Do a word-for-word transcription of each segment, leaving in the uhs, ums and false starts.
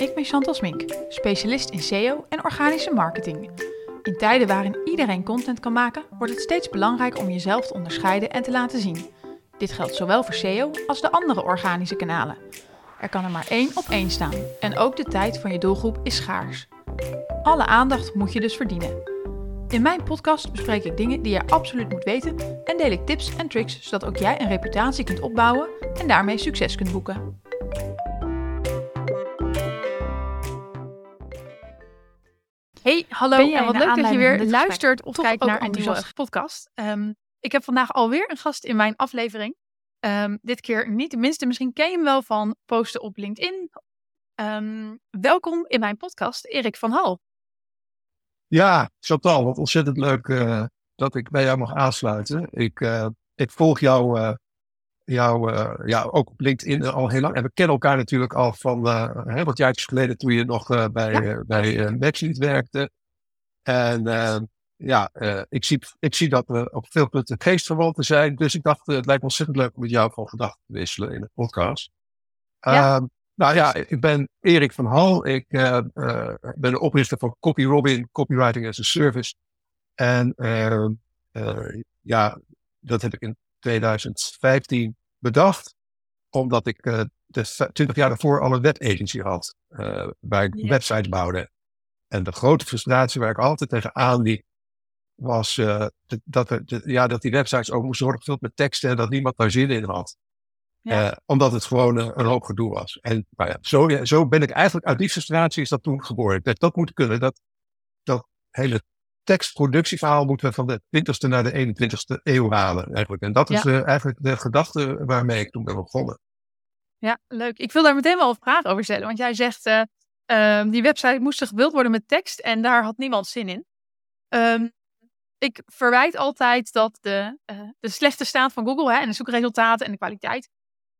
Ik ben Chantal Smink, specialist in S E O en organische marketing. In tijden waarin iedereen content kan maken, wordt het steeds belangrijker om jezelf te onderscheiden en te laten zien. Dit geldt zowel voor S E O als de andere organische kanalen. Er kan er maar één op één staan en ook de tijd van je doelgroep is schaars. Alle aandacht moet je dus verdienen. In mijn podcast bespreek ik dingen die je absoluut moet weten en deel ik tips en tricks zodat ook jij een reputatie kunt opbouwen en daarmee succes kunt boeken. Hey, hallo en wat leuk dat je weer luistert of kijkt naar een nieuwe podcast. Um, ik heb vandaag alweer een gast in mijn aflevering. Um, dit keer niet de minste, misschien ken je hem wel van posten op LinkedIn. Um, welkom in mijn podcast, Eric van Hall. Ja, Chantal, wat ontzettend leuk uh, dat ik bij jou mag aansluiten. Ik, uh, ik volg jou, uh, jou uh, ja, ook op LinkedIn al heel lang. En we kennen elkaar natuurlijk al van uh, wat jaartjes geleden toen je nog uh, bij, ja. uh, bij uh, Matchlead werkte. En uh, ja, uh, ik, zie, ik zie dat we op veel punten geestverwanten zijn. Dus ik dacht, uh, het lijkt me ontzettend leuk om met jou van gedachten te wisselen in de podcast. Ja. Um, Nou ja, ik ben Eric van Hall. Ik uh, uh, ben de oprichter van CopyRobin, Copywriting as a Service. En uh, uh, ja, dat heb ik in tweeduizend vijftien bedacht. Omdat ik uh, de twintig jaar daarvoor al een webagency had. Uh, waar ik ja. websites bouwde. En de grote frustratie waar ik altijd tegenaan liep. Was uh, de, dat, de, ja, dat die websites ook moesten worden gevuld met teksten. En dat niemand daar zin in had. Ja. Uh, omdat het gewoon uh, een hoop gedoe was. En nou ja, zo, ja, zo ben ik eigenlijk uit die frustratie is dat toen geboren. Ik dacht, dat moet kunnen. Dat, dat hele tekstproductieverhaal moeten we van de twintigste naar de eenentwintigste eeuw halen. Eigenlijk. En dat ja. is uh, eigenlijk de gedachte waarmee ik toen ben begonnen. Ja, leuk. Ik wil daar meteen wel een vraag over stellen. Want jij zegt, uh, uh, die website moest gewild worden met tekst. En daar had niemand zin in. Um, ik verwijt altijd dat de, uh, de slechte staat van Google hè, en de zoekresultaten en de kwaliteit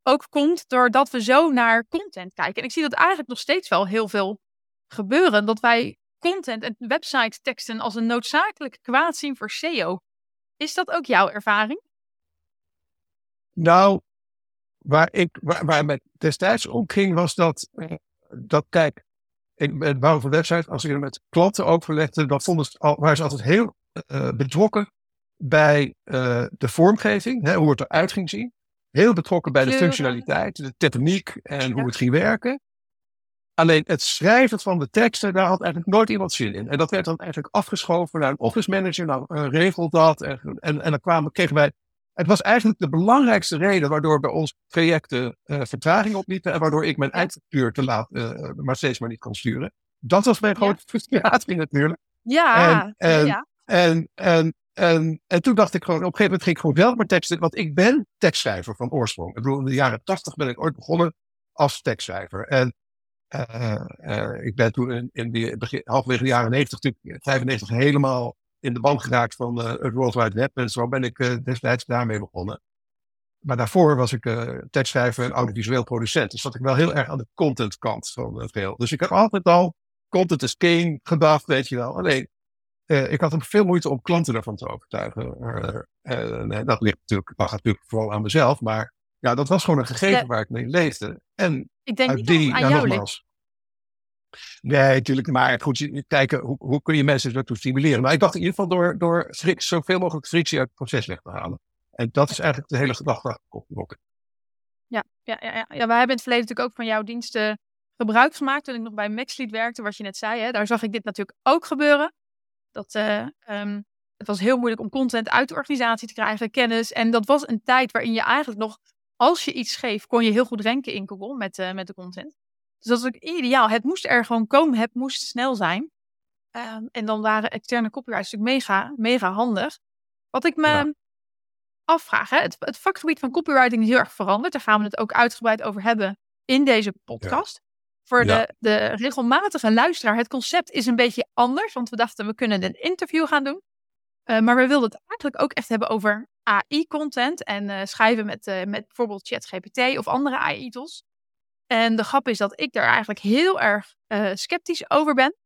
ook komt doordat we zo naar content kijken. En ik zie dat eigenlijk nog steeds wel heel veel gebeuren. Dat wij content en website teksten als een noodzakelijk kwaad zien voor S E O. Is dat ook jouw ervaring? Nou, waar ik waar, waar met destijds omging was dat, dat kijk, ik ben bouw van websites, als ik er met klanten ook verlegde, dan vonden ze, waren ze altijd heel uh, betrokken bij uh, de vormgeving, hè, hoe het eruit ging zien. Heel betrokken bij de functionaliteit, de techniek en hoe het ging werken. Alleen het schrijven van de teksten, daar had eigenlijk nooit iemand zin in. En dat werd dan eigenlijk afgeschoven naar een office manager. Nou, uh, regel dat. En, en, en dan kwamen, kregen wij... Het was eigenlijk de belangrijkste reden waardoor bij ons projecten uh, vertraging opliepen. En waardoor ik mijn eindstructuur te laat, uh, maar steeds maar niet kon sturen. Dat was mijn grote ja. frustratie natuurlijk. Ja, en, en, ja. En, en, En, en toen dacht ik gewoon, op een gegeven moment ging ik gewoon wel maar teksten. Want ik ben tekstschrijver van oorsprong. Ik bedoel, in de jaren tachtig ben ik ooit begonnen als tekstschrijver. En uh, uh, ik ben toen in, in die begin, halverwege de jaren negentig, vijfennegentig helemaal in de band geraakt van uh, het World Wide Web. En zo ben ik uh, destijds daarmee begonnen. Maar daarvoor was ik uh, tekstschrijver en audiovisueel producent. Dus zat ik wel heel erg aan de contentkant van het geheel. Dus ik had altijd al content is king gedacht, weet je wel. Alleen... Uh, ik had hem veel moeite om klanten daarvan te overtuigen. Uh, uh, uh, dat ligt natuurlijk, dat gaat natuurlijk vooral aan mezelf. Maar ja, dat was gewoon een gegeven de, waar ik mee leefde. En ik denk niet die, aan ja, jou ligt. Nee, natuurlijk. Maar goed, kijken hoe, hoe kun je mensen daartoe stimuleren. Maar ik dacht in ieder geval door, door schrik, zoveel mogelijk frictie uit het proces weg te halen. En dat is eigenlijk de hele gedachte. Ja, ja, ja, ja. ja, wij hebben in het verleden natuurlijk ook van jouw diensten gebruik gemaakt. Toen ik nog bij Maxlead werkte, wat je net zei. Hè, daar zag ik dit natuurlijk ook gebeuren. Dat, uh, um, het was heel moeilijk om content uit de organisatie te krijgen, kennis. En dat was een tijd waarin je eigenlijk nog, als je iets schreef, kon je heel goed ranken in Google met, uh, met de content. Dus dat was ook ideaal. Het moest er gewoon komen, het moest snel zijn. Um, en dan waren externe copywriters natuurlijk mega, mega handig. Wat ik me ja. afvraag, hè, het, het vakgebied van copywriting is heel erg veranderd. Daar gaan we het ook uitgebreid over hebben in deze podcast. Ja. Voor ja. de, de regelmatige luisteraar, het concept is een beetje anders. Want we dachten, we kunnen een interview gaan doen. Uh, maar we wilden het eigenlijk ook echt hebben over A I-content. En uh, schrijven met, uh, met bijvoorbeeld ChatGPT of andere A I-tools. En de grap is dat ik daar eigenlijk heel erg uh, sceptisch over ben.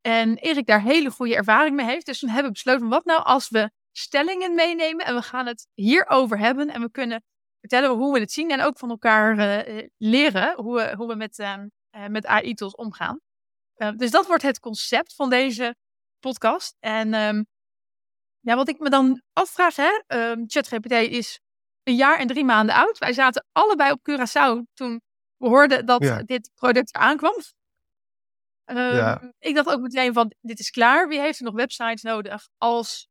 En Erik daar hele goede ervaring mee heeft. Dus toen hebben we besloten, wat nou als we stellingen meenemen. En we gaan het hierover hebben. En we kunnen vertellen hoe we het zien. En ook van elkaar uh, leren hoe we, hoe we met... Uh, uh, met A I-tools omgaan. Uh, dus dat wordt het concept van deze podcast. En um, ja, wat ik me dan afvraag, hè, um, ChatGPT is een jaar en drie maanden oud. Wij zaten allebei op Curaçao toen we hoorden dat ja. dit product aankwam. Um, ja. Ik dacht ook meteen van, dit is klaar. Wie heeft er nog websites nodig als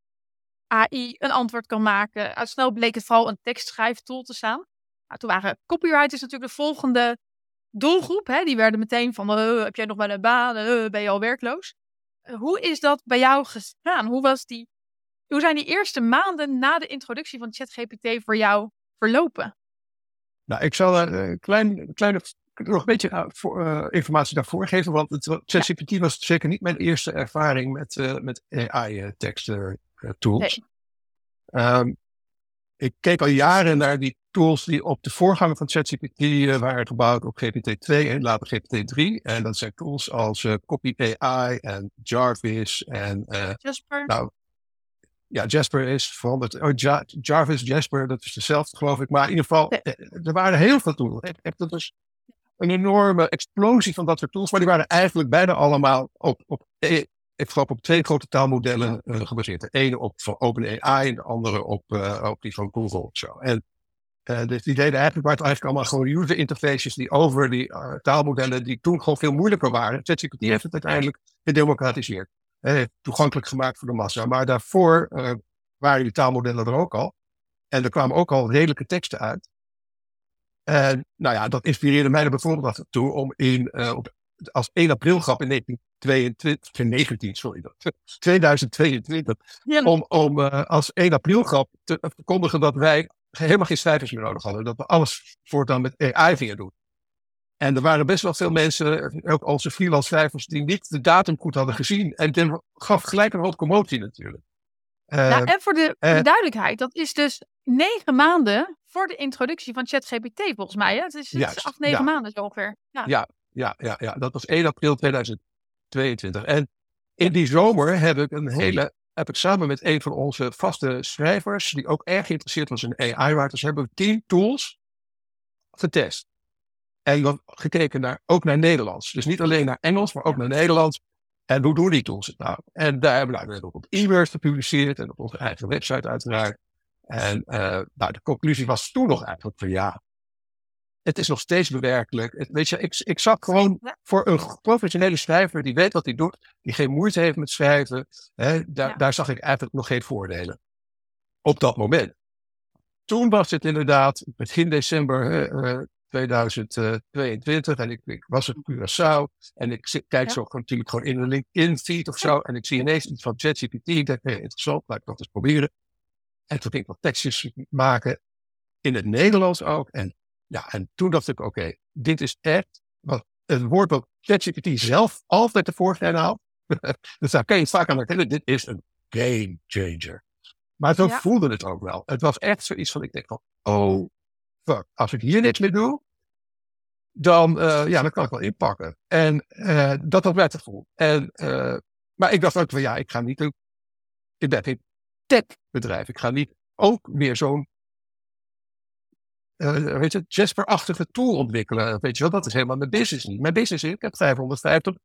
A I een antwoord kan maken? Uit snel bleek het vooral een tekstschrijftool te staan. Nou, toen waren copywriters natuurlijk de volgende doelgroep. Hè? Die werden meteen van, uh, heb jij nog wel een baan? Uh, ben je al werkloos? Uh, hoe is dat bij jou gegaan? Hoe, was die, hoe zijn die eerste maanden na de introductie van ChatGPT voor jou verlopen? Nou, ik zal daar een klein, kleine... nog een beetje uh, voor, uh, informatie daarvoor geven, want ChatGPT ja. was zeker niet mijn eerste ervaring met, uh, met A I-tekst-tools. Uh, nee. um, ik keek al jaren naar die tools die op de voorganger van ChatGPT uh, waren gebouwd op G P T twee en later G P T drie. En dat zijn tools als uh, Copy dot A I en Jarvis en... Uh, Jasper. Nou, ja, Jasper is veranderd. Oh, ja, Jarvis, Jasper, dat is dezelfde geloof ik. Maar in ieder geval, nee. er waren heel veel tools. Dat was... een enorme explosie van dat soort tools, maar die waren eigenlijk bijna allemaal op, op, ik geloof op twee grote taalmodellen uh, gebaseerd. De ene op van OpenAI en de andere op, uh, op die van Google. Zo. En uh, dus die deden eigenlijk, waren het eigenlijk allemaal gewoon user interfaces die over die uh, taalmodellen, die toen gewoon veel moeilijker waren. ChatGPT heeft het uiteindelijk gedemocratiseerd, eh, toegankelijk gemaakt voor de massa. Maar daarvoor uh, waren die taalmodellen er ook al. En er kwamen ook al redelijke teksten uit. En nou ja, dat inspireerde mij er bijvoorbeeld toe om in, uh, op, als één april grap in negentien tweeëntwintig, negentien, sorry, tweeduizend tweeëntwintig, ja. om, om uh, als één april grap te verkondigen dat wij helemaal geen schrijvers meer nodig hadden. Dat we alles voortaan met A I gingen doen. En er waren best wel veel mensen, ook onze freelance schrijvers, die niet de datum goed hadden gezien. En dat gaf gelijk een hoop commotie natuurlijk. Uh, nou, en voor de, uh, de duidelijkheid, dat is dus negen maanden voor de introductie van ChatGPT volgens mij. Hè? Het is juist, acht, negen ja. maanden zo ongeveer. Ja. Ja, ja, ja, ja, dat was één april tweeduizend tweeëntwintig. En in die zomer heb ik, een hele, heb ik samen met een van onze vaste schrijvers, die ook erg geïnteresseerd was in A I-writers, hebben we tien tools getest. En gekeken naar, ook naar Nederlands. Dus niet alleen naar Engels, maar ook ja. naar Nederlands. En hoe doen die tools het nou? En daar hebben we nou ook op e-mails gepubliceerd en op onze eigen website uiteraard. En uh, nou, de conclusie was toen nog eigenlijk van ja, het is nog steeds bewerkelijk. Het, weet je, ik, ik zag gewoon voor een professionele schrijver die weet wat hij doet, die geen moeite heeft met schrijven, hè, daar, ja. daar zag ik eigenlijk nog geen voordelen. Op dat moment. Toen was het inderdaad begin december uh, tweeduizend tweeëntwintig en ik, ik was op Curaçao en ik zit, kijk ja. zo natuurlijk gewoon in een LinkedIn-feed of zo en ik zie ineens iets van ChatGPT. Ik dacht, hey, interessant, laat ik dat eens proberen. En toen ging ik wat tekstjes maken, in het Nederlands ook. En, ja, en toen dacht ik, oké, okay, dit is echt wat, het woord wat ChatGPT zelf altijd tevoorschijn haalt. Dus daar kan je het vaak aan herkennen, dit is een game changer. Maar zo ja. voelde het ook wel. Het was echt zoiets van, ik denk van, oh fuck, als ik hier niks mee doe, dan, uh, ja, dan kan ik wel inpakken. En uh, dat had mij het gevoel. En, uh, maar ik dacht ook van, ja, ik ga niet doen. Ik ben geen techbedrijf. Ik ga niet ook weer zo'n uh, weet je, Jasper-achtige tool ontwikkelen. Weet je wel, dat is helemaal mijn business niet. Mijn business is, ik heb vijfhonderdvijftig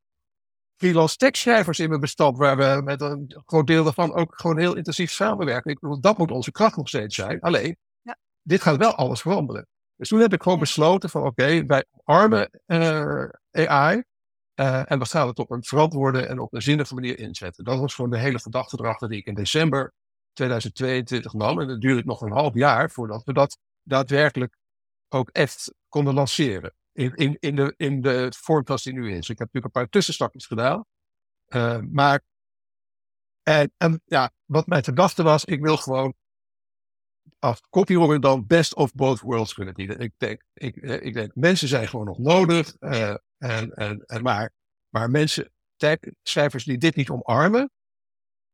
freelance tekstschrijvers in mijn bestand, waar we met een groot deel daarvan ook gewoon heel intensief samenwerken. Ik bedoel, dat moet onze kracht nog steeds zijn. Alleen, ja. dit gaat wel alles veranderen. Dus toen heb ik gewoon ja. besloten van, oké, okay, wij omarmen uh, A I. Uh, en we gaan het op een verantwoorde en op een zinnige manier inzetten. Dat was gewoon de hele gedachte erachter die ik in december tweeduizend tweeëntwintig nam. En dat duurde nog een half jaar voordat we dat daadwerkelijk ook echt konden lanceren. In, in, in, de, in de vorm zoals die nu is. Ik heb natuurlijk een paar tussenstapjes gedaan. Uh, maar en, en, ja, wat mijn gedachte was, ik wil gewoon als copywriter dan best of both worlds kunnen dienen. Ik denk, ik, ik denk, mensen zijn gewoon nog nodig. Uh, en, en, en maar, maar mensen, schrijvers die dit niet omarmen,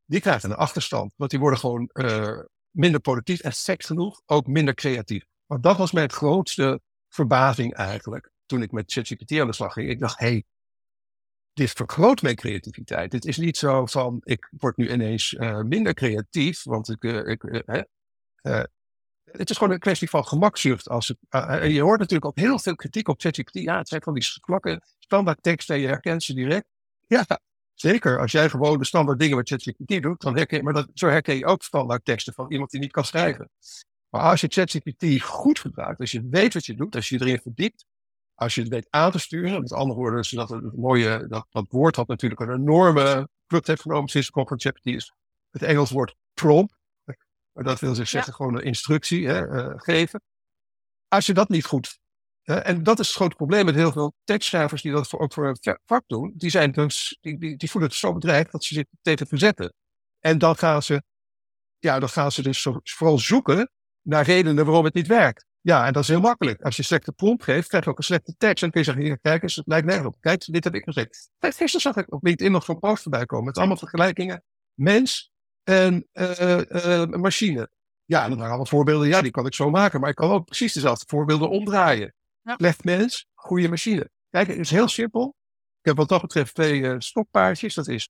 die krijgen een achterstand. Want die worden gewoon uh, minder productief en sec genoeg, ook minder creatief. Want dat was mijn grootste verbazing eigenlijk, toen ik met ChatGPT aan de slag ging. Ik dacht, hé, hey, dit vergroot mijn creativiteit. Dit is niet zo van, ik word nu ineens uh, minder creatief, want ik... Uh, ik uh, uh, Het is gewoon een kwestie van gemakzucht. Als het, uh, je hoort natuurlijk ook heel veel kritiek op ChatGPT. Ja, het zijn van die vlakke standaard teksten, je herkent ze direct. Ja, zeker. Als jij gewoon de standaard dingen met ChatGPT doet, dan herken je, maar dat, zo herken je ook standaard teksten van iemand die niet kan schrijven. Maar als je ChatGPT goed gebruikt, als je weet wat je doet, als je erin verdiept, als je het weet aan te sturen, met andere woorden, zodat het mooie, dat, dat woord had natuurlijk een enorme vlucht heeft genomen sinds de komst van ChatGPT is het Engels woord prompt. Maar dat wil zich zeggen, ja. gewoon een instructie hè, uh, geven. Als je dat niet goed... Hè, en dat is het grote probleem met heel veel tekstschrijvers die dat voor, ook voor een vak doen. Die, zijn dus, die, die, die voelen het zo bedreigd dat ze zich tegen verzetten. En dan gaan ze, ja, dan gaan ze dus zo, vooral zoeken naar redenen waarom het niet werkt. Ja, en dat is heel makkelijk. Als je een slechte prompt geeft, krijg je ook een slechte tekst. En kun je zeggen, hier, kijk eens, het lijkt nergens op. Kijk, dit heb ik gezegd. Gisteren zag ik op LinkedIn nog zo'n post voorbij komen. Het allemaal vergelijkingen. Mens... En uh, uh, machine. Ja, dat waren allemaal voorbeelden. Ja, die kan ik zo maken. Maar ik kan ook precies dezelfde voorbeelden omdraaien. Ja. Slecht mens, goede machine. Kijk, het is heel simpel. Ik heb wat dat betreft twee uh, stokpaardjes. Dat is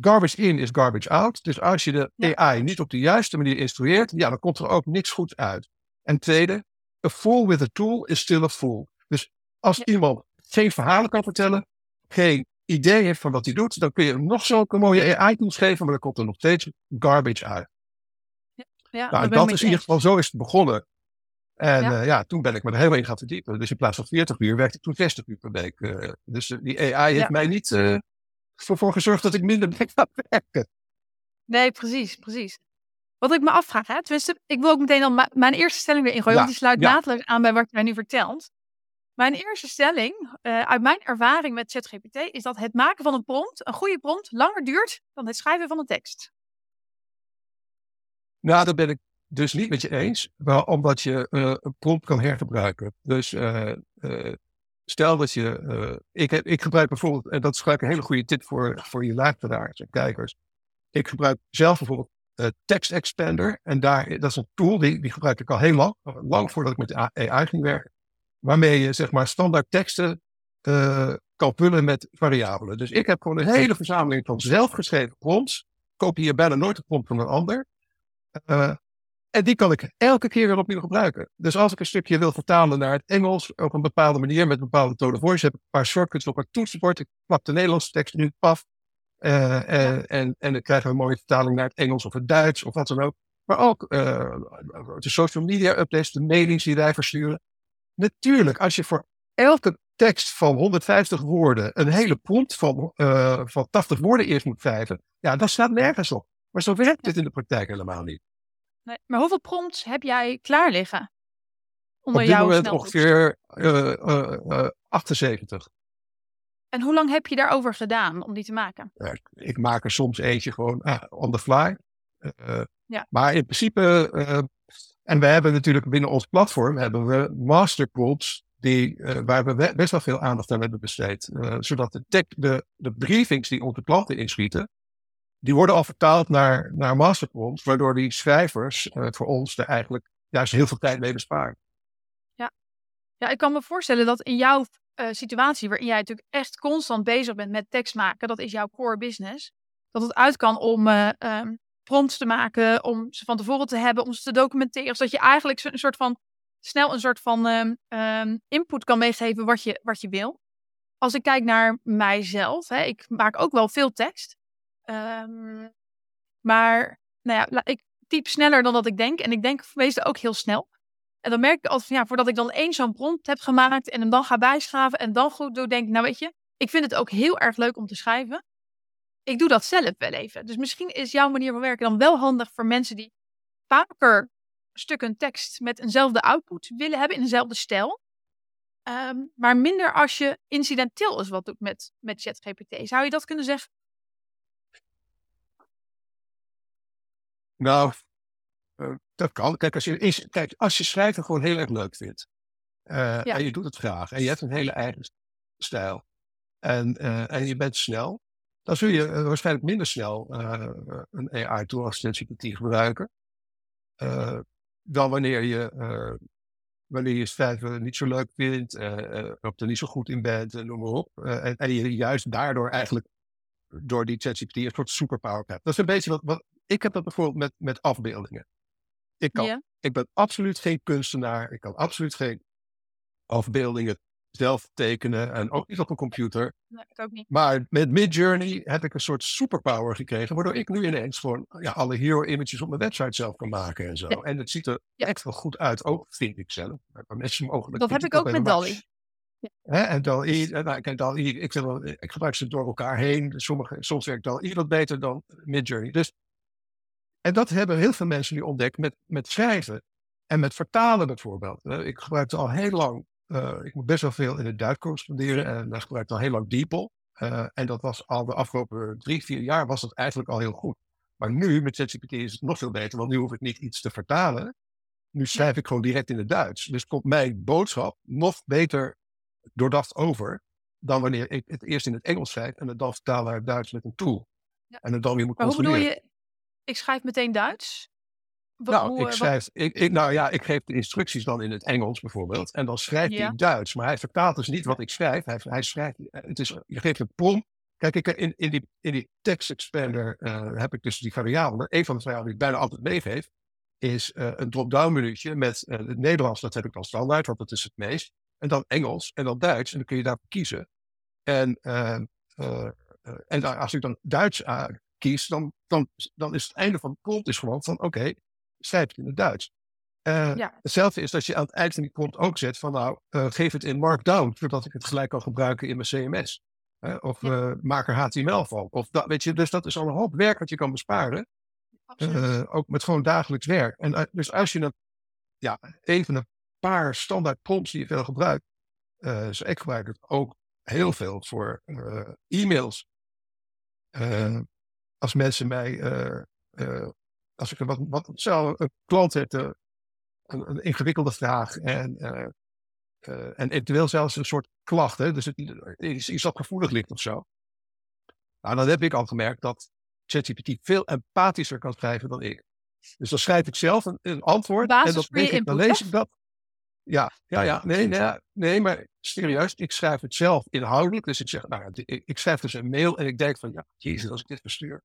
garbage in is garbage out. Dus als je de ja. A I niet op de juiste manier instrueert, ja, dan komt er ook niks goed uit. En tweede, a fool with a tool is still a fool. Dus als ja. iemand geen verhalen kan vertellen, geen idee heeft van wat hij doet, dan kun je hem nog zulke mooie A I-tools geven, maar dan komt er nog steeds garbage uit. Ja, ja, nou, en dat is in ieder geval, zo is het begonnen. En ja, uh, ja toen ben ik me er helemaal in gaan verdiepen. Dus in plaats van veertig uur werkte ik toen zestig uur per week. Uh, dus uh, die A I ja. heeft mij niet uh, voor, voor gezorgd dat ik minder ben gaan werken. Nee, precies, precies. Wat ik me afvraag, hè, tenminste, ik wil ook meteen al ma- mijn eerste stelling weer ingooien, ja. want die sluit ja. maatelijk aan bij wat jij nu vertelt. Mijn eerste stelling, uh, uit mijn ervaring met ChatGPT, is dat het maken van een prompt, een goede prompt, langer duurt dan het schrijven van een tekst. Nou, dat ben ik dus niet met je eens, maar omdat je uh, een prompt kan hergebruiken. Dus uh, uh, stel dat je, uh, ik, heb, ik gebruik bijvoorbeeld, en dat is gelijk een hele goede tip voor, voor je luisteraars en kijkers. Ik gebruik zelf bijvoorbeeld uh, TextExpander en daar, dat is een tool, die, die gebruik ik al heel lang, lang voordat ik met de A I ging werken. Waarmee je zeg maar standaard teksten uh, kan vullen met variabelen. Dus ik heb gewoon een hele verzameling van zelfgeschreven prompts. Kopieer bijna nooit een prompt van een ander. Uh, en die kan ik elke keer weer opnieuw gebruiken. Dus als ik een stukje wil vertalen naar het Engels op een bepaalde manier met een bepaalde tone of voice, heb ik een paar shortcuts op mijn toetsenbord. Ik plak de Nederlandse tekst nu paf. Uh, en, en, en dan krijgen we een mooie vertaling naar het Engels of het Duits of wat dan ook. Maar ook uh, de social media updates, de mailings die wij versturen. Natuurlijk, als je voor elke tekst van honderdvijftig woorden een hele prompt van, uh, van tachtig woorden eerst moet schrijven, ja, dat staat nergens op. Maar zo werkt dit in de praktijk helemaal niet. Nee, maar hoeveel prompts heb jij klaar liggen? Onder op dit jouw moment ongeveer uh, uh, uh, achtenzeventig. En hoe lang heb je daarover gedaan om die te maken? Ja, ik maak er soms eentje gewoon uh, on the fly. Uh, ja. Maar in principe... Uh, En we hebben natuurlijk binnen ons platform hebben we masterprompts die, uh, waar we best wel veel aandacht aan hebben besteed. Uh, zodat de, tech, de, de briefings die onze klanten inschieten, die worden al vertaald naar, naar masterprompts, waardoor die schrijvers uh, voor ons er eigenlijk juist heel veel tijd mee besparen. Ja, ja ik kan me voorstellen dat in jouw uh, situatie, waarin jij natuurlijk echt constant bezig bent met tekst maken, dat is jouw core business, dat het uit kan om... Uh, um, prompts te maken, om ze van tevoren te hebben, om ze te documenteren, zodat je eigenlijk een soort van, snel een soort van um, um, input kan meegeven wat je, wat je wil. Als ik kijk naar mijzelf, hè, ik maak ook wel veel tekst, um, maar nou ja, ik typ sneller dan dat ik denk en ik denk meestal ook heel snel. En dan merk ik altijd van ja, voordat ik dan één zo'n prompt heb gemaakt en hem dan ga bijschaven en dan goed doe, denk ik, nou weet je, ik vind het ook heel erg leuk om te schrijven. Ik doe dat zelf wel even. Dus misschien is jouw manier van werken dan wel handig voor mensen die vaker stukken tekst met eenzelfde output willen hebben in dezelfde stijl. Um, maar minder als je incidenteel eens wat doet met, met ChatGPT. Zou je dat kunnen zeggen? Nou, uh, dat kan. Kijk als, je is, kijk, als je schrijven gewoon heel erg leuk vindt. Uh, ja. En je doet het graag. En je hebt een hele eigen stijl. En, uh, en je bent snel. Dan zul je uh, waarschijnlijk minder snel uh, een A I-tool als ChatGPT gebruiken. Uh, dan wanneer je uh, wanneer je schrijven niet zo leuk vindt, uh, uh, of er niet zo goed in bent, uh, noem maar op. Uh, en, en je juist daardoor eigenlijk door die ChatGPT een soort superpower hebt. Dat is een beetje wat, wat ik heb dat bijvoorbeeld met, met afbeeldingen. Ik kan yeah. Ik ben absoluut geen kunstenaar. Ik kan absoluut geen afbeeldingen zelf tekenen. En ook niet op een computer. Nee, ik ook niet. Maar met Midjourney heb ik een soort superpower gekregen. Waardoor ik nu ineens gewoon ja, alle hero-images op mijn website zelf kan maken en zo. Ja. En het ziet er ja. echt wel goed uit. Ook vind ik zelf. Maar mensen mogen dat heb ik ook met DALL-E. Ja. He, en DALL-E, nou, ik, DALL-E ik, wel, ik gebruik ze door elkaar heen. Sommige, soms werkt DALL-E wat beter dan Midjourney. Dus, en dat hebben heel veel mensen nu ontdekt met, met schrijven en met vertalen bijvoorbeeld. Ik gebruikte al heel lang, uh, ik moet best wel veel in het Duits corresponderen en daar gebruikte al heel lang DeepL. Uh, en dat was al de afgelopen drie, vier jaar was dat eigenlijk al heel goed. Maar nu met ChatGPT is het nog veel beter, want nu hoef ik niet iets te vertalen. Nu schrijf ik gewoon direct in het Duits. Dus komt mijn boodschap nog beter doordacht over dan wanneer ik het eerst in het Engels schrijf en het dan vertalen naar het Duits met een tool. Ja. En het dan weer moet maar controleren. Hoe bedoel je, ik schrijf meteen Duits? Wat, nou, hoe, ik schrijf, wat... ik, ik, nou ja, ik geef de instructies dan in het Engels bijvoorbeeld en dan schrijft ja. hij Duits. Maar hij vertaalt dus niet wat ik schrijf. Hij, hij schrijft, het is, je geeft een prompt. Kijk, ik, in, in die, in die TextExpander uh, heb ik dus die variabelen. Een van de variabelen die ik bijna altijd meegeef is uh, een drop-down menu'tje met uh, het Nederlands. Dat heb ik dan standaard, want dat is het meest. En dan Engels en dan Duits. En dan kun je daarvoor kiezen. En, uh, uh, uh, en als ik dan Duits uh, kies, dan, dan, dan is het einde van de prompt is gewoon van, oké, okay, schrijf het in het Duits. Uh, ja. Hetzelfde is dat je aan het eind van die prompt ook zet van, nou, uh, geef het in Markdown, zodat ik het gelijk kan gebruiken in mijn C M S. Uh, of ja. uh, maak er H T M L van. Of dat, weet je, dus dat is al een hoop werk wat je kan besparen. Uh, ook met gewoon dagelijks werk. En uh, dus als je een, ja, even een paar standaard prompts die je veel gebruikt. Uh, dus ik gebruik het ook heel veel voor uh, e-mails. Uh, als mensen mij, uh, uh, als ik wat, wat zou een klant heeft, uh, een, een ingewikkelde vraag en, uh, uh, en eventueel zelfs een soort klacht, hè, dus het, iets, iets dat gevoelig ligt of zo. Nou, dan heb ik al gemerkt dat ChatGPT veel empathischer kan schrijven dan ik. Dus dan schrijf ik zelf een, een antwoord basis en dat denk ik, dan lees ik dat. Ja, ja, ja. Nee, nee, nee, maar serieus, ik schrijf het zelf inhoudelijk. Dus ik zeg, nou, ik, ik schrijf dus een mail en ik denk van, ja, jezus, als ik dit verstuur,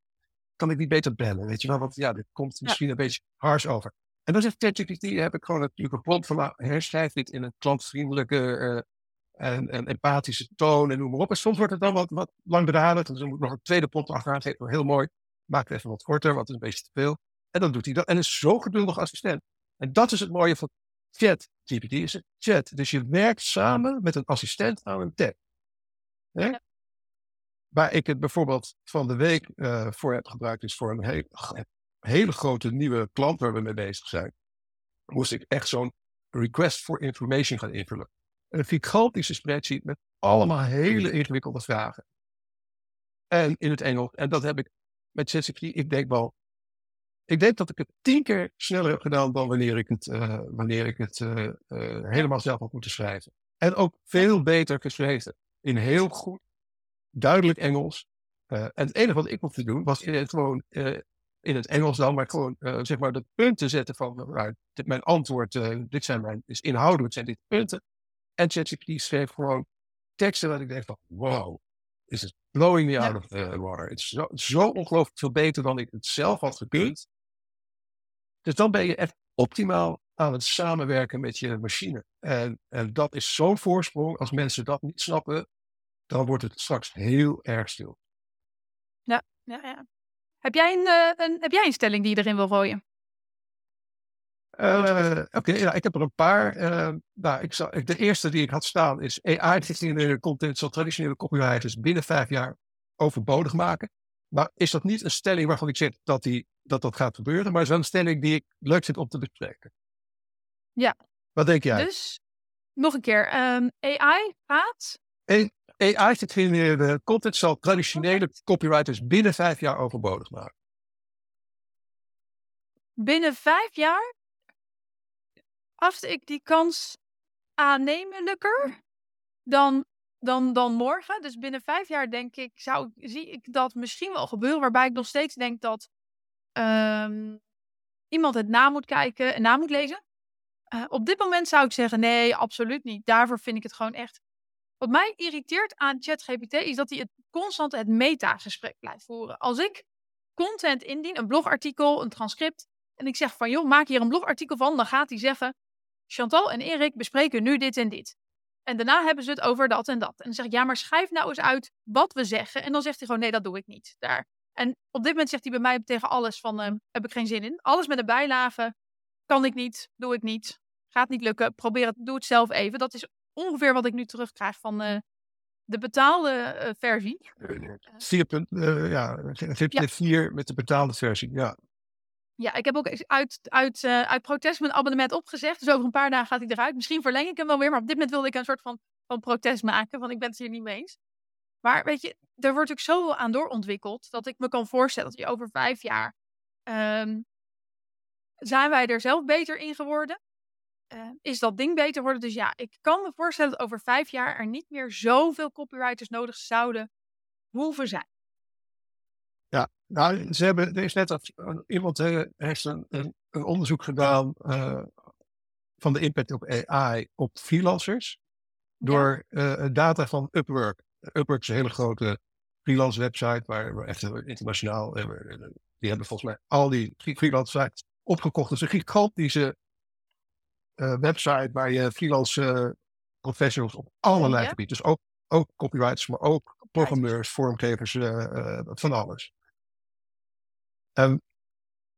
kan ik niet beter bellen, weet je wel? Want ja, dit komt misschien ja. een beetje hars over. En dan zegt ChatGPT, heb ik gewoon natuurlijk een prompt van, nou, herschrijf dit in een klantvriendelijke uh, en, en empathische toon en noem maar op. En soms wordt het dan wat, wat langdradig, dus dan moet ik nog een tweede prompt achteraan geven, heel mooi. Maak het even wat korter, want het is een beetje te veel. En dan doet hij dat en is zo geduldig assistent. En dat is het mooie van ChatGPT is een chat. Dus je werkt samen met een assistent aan een tekst. Ja. Waar ik het bijvoorbeeld van de week uh, voor heb gebruikt, is voor een hele, hele grote nieuwe klant waar we mee bezig zijn. Moest ik echt zo'n request for information gaan invullen. Een gigantische spreadsheet met allemaal hele ingewikkelde vragen. En in het Engels. En dat heb ik met ChatGPT. Ik denk wel. Ik denk dat ik het tien keer sneller heb gedaan dan wanneer ik het, uh, wanneer ik het uh, uh, helemaal zelf had moeten schrijven. En ook veel beter geschreven. In heel goed, duidelijk Engels. Uh, en het enige wat ik hoefde doen was in, gewoon uh, in het Engels dan, maar gewoon uh, zeg maar de punten zetten van uh, dit, mijn antwoord, uh, dit zijn mijn, is inhoudelijk zijn dit punten. En ChatGPT schreef gewoon teksten waar ik dacht van, wow, this is blowing me out of the water. Het is zo, zo ongelooflijk veel beter dan ik het zelf had gekund. Dus dan ben je echt optimaal aan het samenwerken met je machine. En, en dat is zo'n voorsprong. Als mensen dat niet snappen, dan wordt het straks heel erg stil. Ja, ja, ja. Heb jij een, een, heb jij een stelling die je erin wil gooien? Uh, Oké, okay, ja, ik heb er een paar. Uh, nou, ik zal, de eerste die ik had staan is A I-gegenereerde content zal traditionele copywriters binnen vijf jaar overbodig maken. Nou, is dat niet een stelling waarvan ik zeg dat die, dat, dat gaat gebeuren, maar het is wel een stelling die ik leuk vind om te bespreken. Ja. Wat denk jij? Dus, nog een keer. Um, A I gaat? A I-gegenereerde content zal traditionele copywriters binnen vijf jaar overbodig maken. Binnen vijf jaar? Als ik die kans aannemelijker dan, dan, dan morgen. Dus binnen vijf jaar denk ik, zou, zie ik dat misschien wel gebeuren. Waarbij ik nog steeds denk dat um, iemand het na moet kijken en na moet lezen. Uh, op dit moment zou ik zeggen, nee, absoluut niet. Daarvoor vind ik het gewoon echt... Wat mij irriteert aan ChatGPT is dat hij het constant het meta-gesprek blijft voeren. Als ik content indien, een blogartikel, een transcript... En ik zeg van, joh, maak hier een blogartikel van. Dan gaat hij zeggen, Chantal en Erik bespreken nu dit en dit. En daarna hebben ze het over dat en dat. En dan zeg ik, ja, maar schrijf nou eens uit wat we zeggen. En dan zegt hij gewoon, nee, dat doe ik niet. Daar. En op dit moment zegt hij bij mij tegen alles van, uh, heb ik geen zin in. Alles met een bijlage, kan ik niet, doe ik niet, gaat niet lukken. Probeer het, doe het zelf even. Dat is ongeveer wat ik nu terugkrijg van uh, de betaalde uh, versie. Vier, uh, ja, vier met de betaalde versie, ja. Ja, ik heb ook uit, uit, uh, uit protest mijn abonnement opgezegd. Dus over een paar dagen gaat hij eruit. Misschien verleng ik hem wel weer. Maar op dit moment wilde ik een soort van, van protest maken. Want ik ben het hier niet mee eens. Maar weet je, er wordt ook zoveel aan doorontwikkeld. Dat ik me kan voorstellen dat je over vijf jaar... Um, zijn wij er zelf beter in geworden? Uh, is dat ding beter geworden? Dus ja, ik kan me voorstellen dat over vijf jaar... er niet meer zoveel copywriters nodig zouden hoeven zijn. Ja, nou, ze hebben, er is net dat iemand heeft een, een, een onderzoek gedaan uh, van de impact op A I op freelancers door ja. uh, data van Upwork. Upwork is een hele grote freelance website, waar echt internationaal, die hebben volgens mij al die freelance sites opgekocht. Dus een gigantische uh, website waar je freelance uh, professionals op allerlei ja. gebieden, dus ook, ook copywriters, maar ook programmeurs, vormgevers, uh, uh, van alles. Um,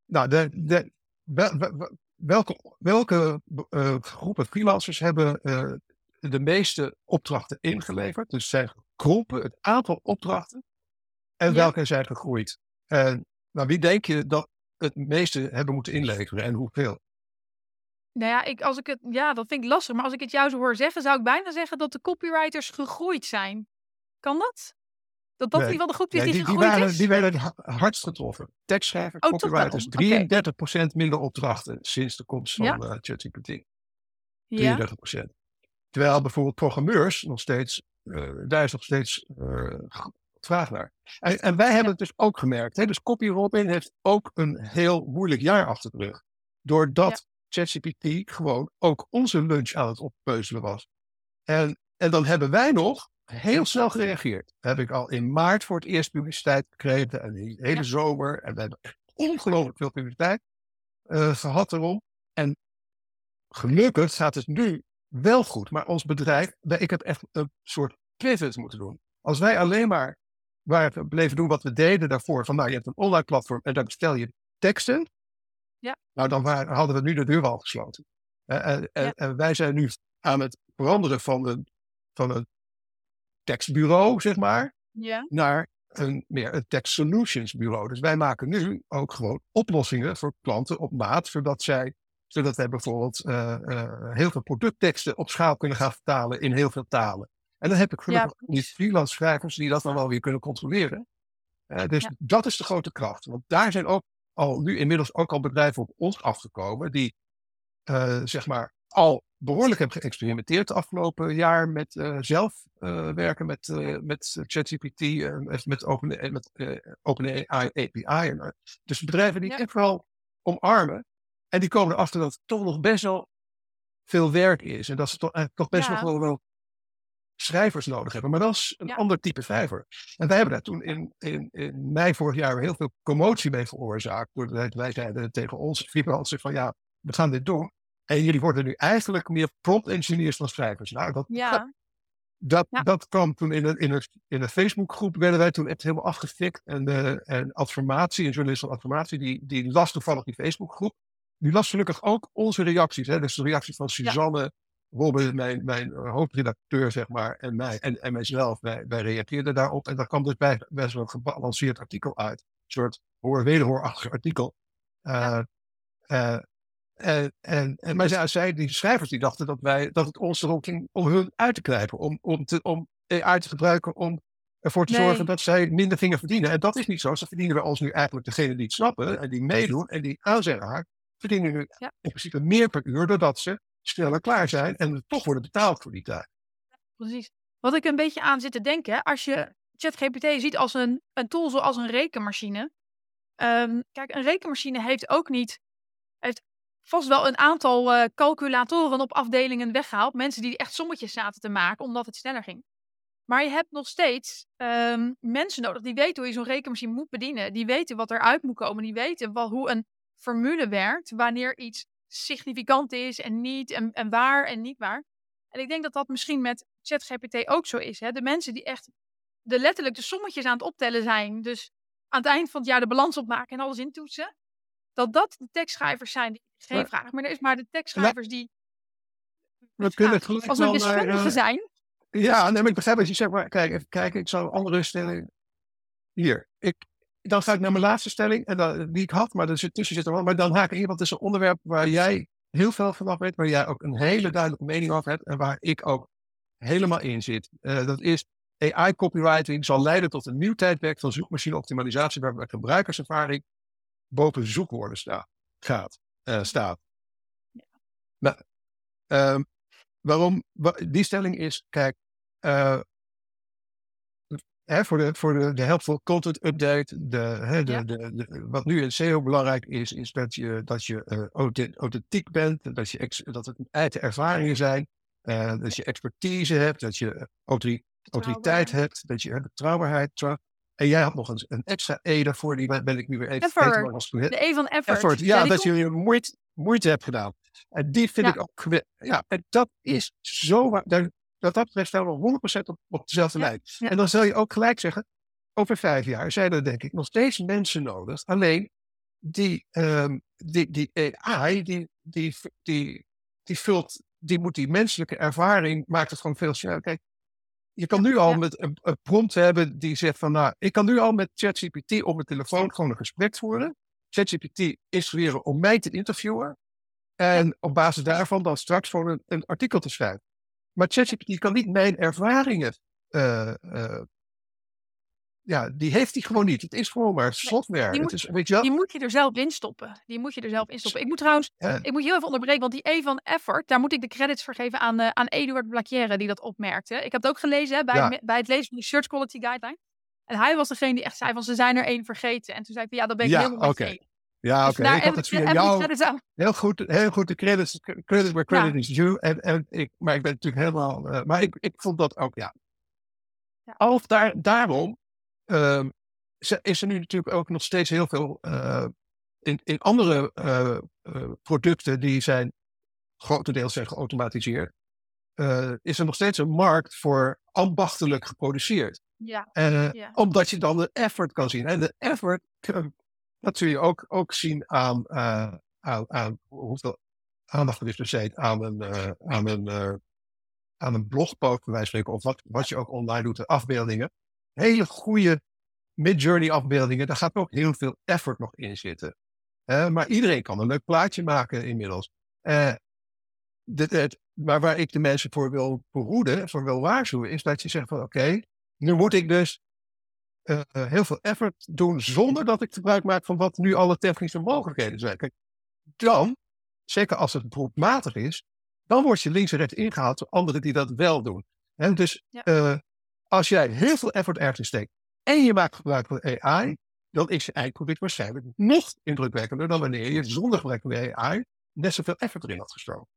nou, de, de, wel, wel, welke, welke uh, groepen freelancers hebben uh, de meeste opdrachten ingeleverd? Dus zijn gekrompen het aantal opdrachten en ja. welke zijn gegroeid? En nou, wie denk je dat het meeste hebben moeten inleveren en hoeveel? Nou ja, ik, als ik het, ja, dat vind ik lastig. Maar als ik het jou zo hoor zeggen, zou ik bijna zeggen dat de copywriters gegroeid zijn. Kan dat? Dat dat nee. niet wel de groep is nee, die, die gegroeid waren, is? Die werden hardst getroffen. Tekstschrijvers, oh, copywriters, drieëndertig procent okay. minder opdrachten sinds de komst van ja. uh, ChatGPT. drieëndertig procent. Ja. Terwijl bijvoorbeeld programmeurs nog steeds, uh, daar is nog steeds uh, vraag naar. En, en wij hebben ja. het dus ook gemerkt. Hè? Dus CopyRobin heeft ook een heel moeilijk jaar achter de rug. Doordat ja. ChatGPT gewoon ook onze lunch aan het oppeuzelen was. En, en dan hebben wij nog heel snel gereageerd. Heb ik al in maart voor het eerst publiciteit gekregen. En de hele ja. zomer. En we hebben ongelooflijk veel publiciteit uh, gehad erom. En gelukkig gaat het nu wel goed. Maar ons bedrijf, ik heb echt een soort pivot moeten doen. Als wij alleen maar, maar bleven doen wat we deden daarvoor. Van nou, je hebt een online platform en daar bestel je teksten. Ja. Nou, dan waren, hadden we nu de deur al gesloten. En, en, ja. en wij zijn nu aan het veranderen van een, van een tekstbureau, zeg maar, ja. naar een meer een text solutions bureau. Dus wij maken nu ook gewoon oplossingen voor klanten op maat, zodat zij, zodat wij bijvoorbeeld uh, uh, heel veel productteksten op schaal kunnen gaan vertalen in heel veel talen. En dan heb ik gelukkig ja, die freelance schrijvers die dat dan wel weer kunnen controleren. Uh, dus ja. dat is de grote kracht. Want daar zijn ook al nu inmiddels ook al bedrijven op ons afgekomen die, uh, zeg maar, al behoorlijk heb geëxperimenteerd het afgelopen jaar met uh, zelf uh, werken met, uh, met ChatGPT, uh, met OpenAI met, uh, Open A P I. En, uh, dus bedrijven die ja. echt wel omarmen. En die komen erachter dat het toch nog best wel veel werk is. En dat ze toch, uh, toch best ja. nog wel schrijvers nodig hebben. Maar dat is een ja. ander type schrijver. En wij hebben daar toen in, in, in mei vorig jaar heel veel commotie mee veroorzaakt. Doordat wij zeiden tegen ons freelancers van ja, we gaan dit doen. En jullie worden nu eigenlijk meer prompt engineers dan schrijvers. Nou, dat, ja. dat, ja. dat kwam toen in een, in een, in een Facebookgroep. Werden wij toen echt helemaal afgefikt. En, uh, en Adformatie, een journalist van Adformatie, die, die las toevallig die Facebookgroep. Die las gelukkig ook onze reacties. Hè? Dus de reactie van Suzanne, ja. Robin, mijn, mijn hoofdredacteur, zeg maar, en mij en, en mijzelf. Wij, wij reageerden daarop. En daar kwam dus bij, best wel een gebalanceerd artikel uit. Een soort hoor-wederhoorachtig artikel. Uh, ja. uh, En, en, en, maar zij, zij, die schrijvers die dachten dat, wij, dat het ons erom ging om hun uit te knijpen. Om, om, te, om A I te gebruiken om ervoor te zorgen nee. dat zij minder gingen verdienen. En dat is niet zo. Ze verdienen bij ons nu eigenlijk degene die het snappen en die meedoen en die aan zijn raakt. Verdienen nu ja. in principe meer per uur doordat ze sneller klaar zijn en toch worden betaald voor die tijd. Precies. Wat ik een beetje aan zit te denken. Als je ChatGPT ziet als een, een tool zoals een rekenmachine. Um, kijk, een rekenmachine heeft ook niet... Heeft vast wel een aantal uh, calculatoren op afdelingen weggehaald. Mensen die echt sommetjes zaten te maken, omdat het sneller ging. Maar je hebt nog steeds um, mensen nodig die weten hoe je zo'n rekenmachine moet bedienen. Die weten wat eruit moet komen. Die weten wat, hoe een formule werkt, wanneer iets significant is en niet en, en waar en niet waar. En ik denk dat dat misschien met ChatGPT ook zo is. Hè? De mensen die echt de letterlijk de sommetjes aan het optellen zijn, dus aan het eind van het jaar de balans opmaken en alles intoetsen, dat dat de tekstschrijvers zijn die geen maar, vraag, maar er is maar de tekstschrijvers die we kunnen gelijk als een wiskundige zijn. Ja, nee, ik begrijp als je zegt, maar kijk, even kijken, ik zal een andere stelling hier. Ik, dan ga ik naar mijn laatste stelling, en dan, die ik had, maar er zit, tussen zit er wel, maar dan haak ik in, want het is een onderwerp waar jij heel veel van af weet, waar jij ook een hele duidelijke mening over hebt, en waar ik ook helemaal in zit. Uh, dat is, A I-copywriting zal leiden tot een nieuw tijdperk van zoekmachine-optimalisatie, waarbij gebruikerservaring boven zoekwoorden sta, gaat, uh, staat. Ja. Nou, um, waarom? Wa- die stelling is, kijk, uh, hè, voor de, voor de, de helpful content update, de, hè, de, ja. de, de, wat nu in S E O belangrijk is, is dat je, dat je uh, authent, authentiek bent, dat, je ex, dat het eigen ervaringen zijn, uh, dat je expertise hebt, dat je autoriteit autoriteit hebt, dat je hebt betrouwbaarheid. Tra- en jij had nog een, een extra E daarvoor, die ben ik nu weer even vergeten. De E van effort. effort. Ja, ja dat komt... je weer moeite, moeite hebt gedaan. En die vind ja. ik ook... Ja, en dat is zo... Dat dat betreft staan we honderd procent op, op dezelfde ja. lijn. Ja. En dan zal je ook gelijk zeggen, over vijf jaar zijn er denk ik nog steeds mensen nodig. Alleen die, um, die, die A I, die, die, die, die vult... Die moet die menselijke ervaring, maakt het gewoon veel sneller. Kijk, je kan nu al ja. met een, een prompt hebben die zegt van, nou, ik kan nu al met ChatGPT op mijn telefoon gewoon een gesprek voeren. ChatGPT instrueren om mij te interviewen. En ja. op basis daarvan dan straks gewoon een, een artikel te schrijven. Maar ChatGPT kan niet mijn ervaringen, uh, uh, ja, die heeft hij gewoon niet. Het is gewoon maar software. Die moet, het is, weet je wel? Die moet je er zelf in stoppen. Die moet je er zelf in stoppen. Ik moet trouwens, ja. ik moet heel even onderbreken, want die E van effort, daar moet ik de credits voor geven aan, uh, aan Eduard Blachère, die dat opmerkte. Ik heb het ook gelezen hè, bij, ja. bij het lezen van de Search Quality Guideline. En hij was degene die echt zei van, ze zijn er één vergeten. En toen zei ik, ja, dat ben ik ja, helemaal okay. niet. Ja, oké. Okay. Dus ik had het via jou. Heel goed, heel goed. De credits, credit where credit ja. is due. En, en ik, maar ik ben natuurlijk helemaal... Uh, maar ik, ik vond dat ook, ja. ja. Of daar, daarom um, is er nu natuurlijk ook nog steeds heel veel uh, in, in andere uh, uh, producten die zijn grotendeels zijn geautomatiseerd. Uh, is er nog steeds een markt voor ambachtelijk geproduceerd. Ja. Uh, ja. Omdat je dan de effort kan zien. En de effort... Uh, Dat zul je ook, ook zien aan, uh, aan, aan hoeveel aandacht er is besteed aan een, uh, aan een, uh, aan een blogpost, bij wijze van spreken, of wat, wat je ook online doet, de afbeeldingen. Hele goede Midjourney afbeeldingen, daar gaat ook heel veel effort nog in zitten. Uh, maar iedereen kan een leuk plaatje maken inmiddels. Uh, dit, het, maar waar ik de mensen voor wil behoeden, voor wil waarschuwen, is dat je zegt van oké, okay, nu moet ik dus Uh, heel veel effort doen zonder dat ik gebruik maak van wat nu alle technische mogelijkheden zijn. Kijk, dan, zeker als het beroepsmatig is, dan word je links en rechts ingehaald door anderen die dat wel doen. En dus ja. uh, als jij heel veel effort ergens steekt en je maakt gebruik van A I, dan is je eindproduct waarschijnlijk nog indrukwekkender dan wanneer je zonder gebruik van A I net zoveel effort erin had gestoken.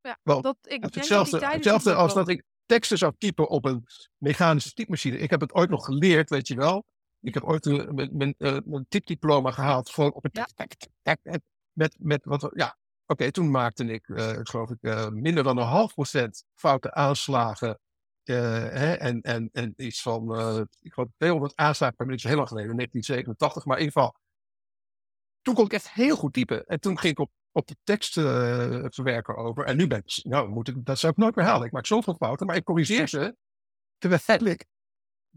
Ja, Want dat, ik het hetzelfde, dat hetzelfde als dat ik teksten zou typen op een mechanische typemachine. Ik heb het ooit nog geleerd, weet je wel. Ik heb ooit een, mijn, mijn, uh, mijn typdiploma gehaald. Gewoon op een ja. tak, tak, tak, tak, met, met wat, ja, oké, okay, toen maakte ik, uh, geloof ik, uh, minder dan een half procent foute aanslagen. Uh, hè, en, en, en iets van, uh, ik geloof tweehonderd aanslagen per minuut, heel lang geleden, negentien zevenentachtig. Maar in ieder geval, toen kon ik echt heel goed typen. En toen ging ik op op de tekstverwerker uh, over. En nu ben ik, nou, moet ik, dat zou ik nooit meer halen. Ik maak zoveel fouten, maar ik corrigeer ze. Terwijl ik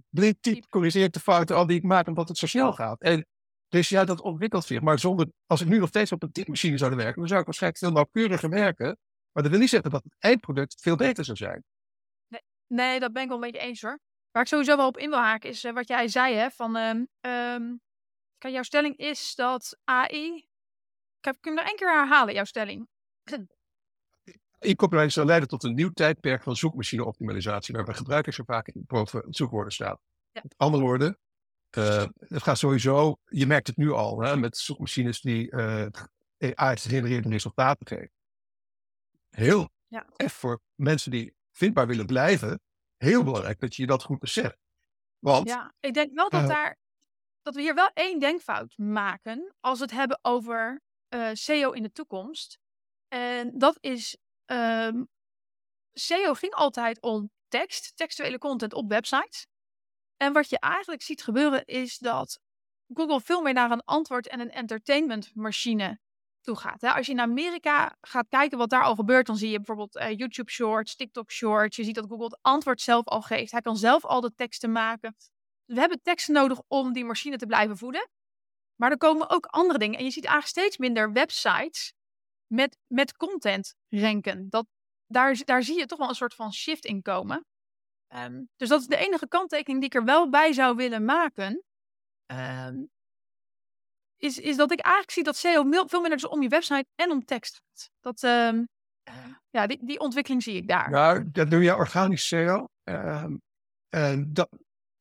blind type corrigeer de fouten al die ik maak, omdat het zo snel gaat. En dus ja, dat ontwikkelt zich. Maar zonder, als ik nu nog steeds op een typemachine zou werken, dan zou ik waarschijnlijk veel nauwkeuriger werken. Maar dat wil niet zeggen dat het eindproduct veel beter zou zijn. Nee, nee dat ben ik wel een beetje eens hoor. Waar ik sowieso wel op in wil haken, is uh, wat jij zei, hè, van um, um, jouw stelling is dat A I... Ik kan hem nog één keer herhalen, jouw stelling. E-copywriting zal leiden tot een nieuw tijdperk van zoekmachine-optimalisatie, waarbij gebruikers er vaak in zoekwoorden staan. Ja. Met andere woorden, uh, het gaat sowieso, je merkt het nu al, hè, met zoekmachines die uh, A I-gegenereerde resultaten geven. Heel ja. echt voor mensen die vindbaar willen blijven, heel belangrijk dat je dat goed beseft. Want, ja, ik denk wel dat uh, daar... dat we hier wel één denkfout maken als we het hebben over uh, S E O in de toekomst. En dat is, um, S E O ging altijd om tekst, textuele content op websites. En wat je eigenlijk ziet gebeuren is dat Google veel meer naar een antwoord- en een entertainmentmachine toe gaat. Hè? Als je in Amerika gaat kijken wat daar al gebeurt, dan zie je bijvoorbeeld uh, YouTube Shorts, TikTok Shorts. Je ziet dat Google het antwoord zelf al geeft. Hij kan zelf al de teksten maken. We hebben teksten nodig om die machine te blijven voeden. Maar er komen ook andere dingen. En je ziet eigenlijk steeds minder websites met, met content ranken. Dat, daar, daar zie je toch wel een soort van shift in komen. Um, dus dat is de enige kanttekening die ik er wel bij zou willen maken. Um, is, is dat ik eigenlijk zie dat S E O veel minder dus om je website en om tekst gaat. Dat, um, uh, ja, die, die ontwikkeling zie ik daar. Nou, dat doe je organisch S E O. Uh, uh, dat...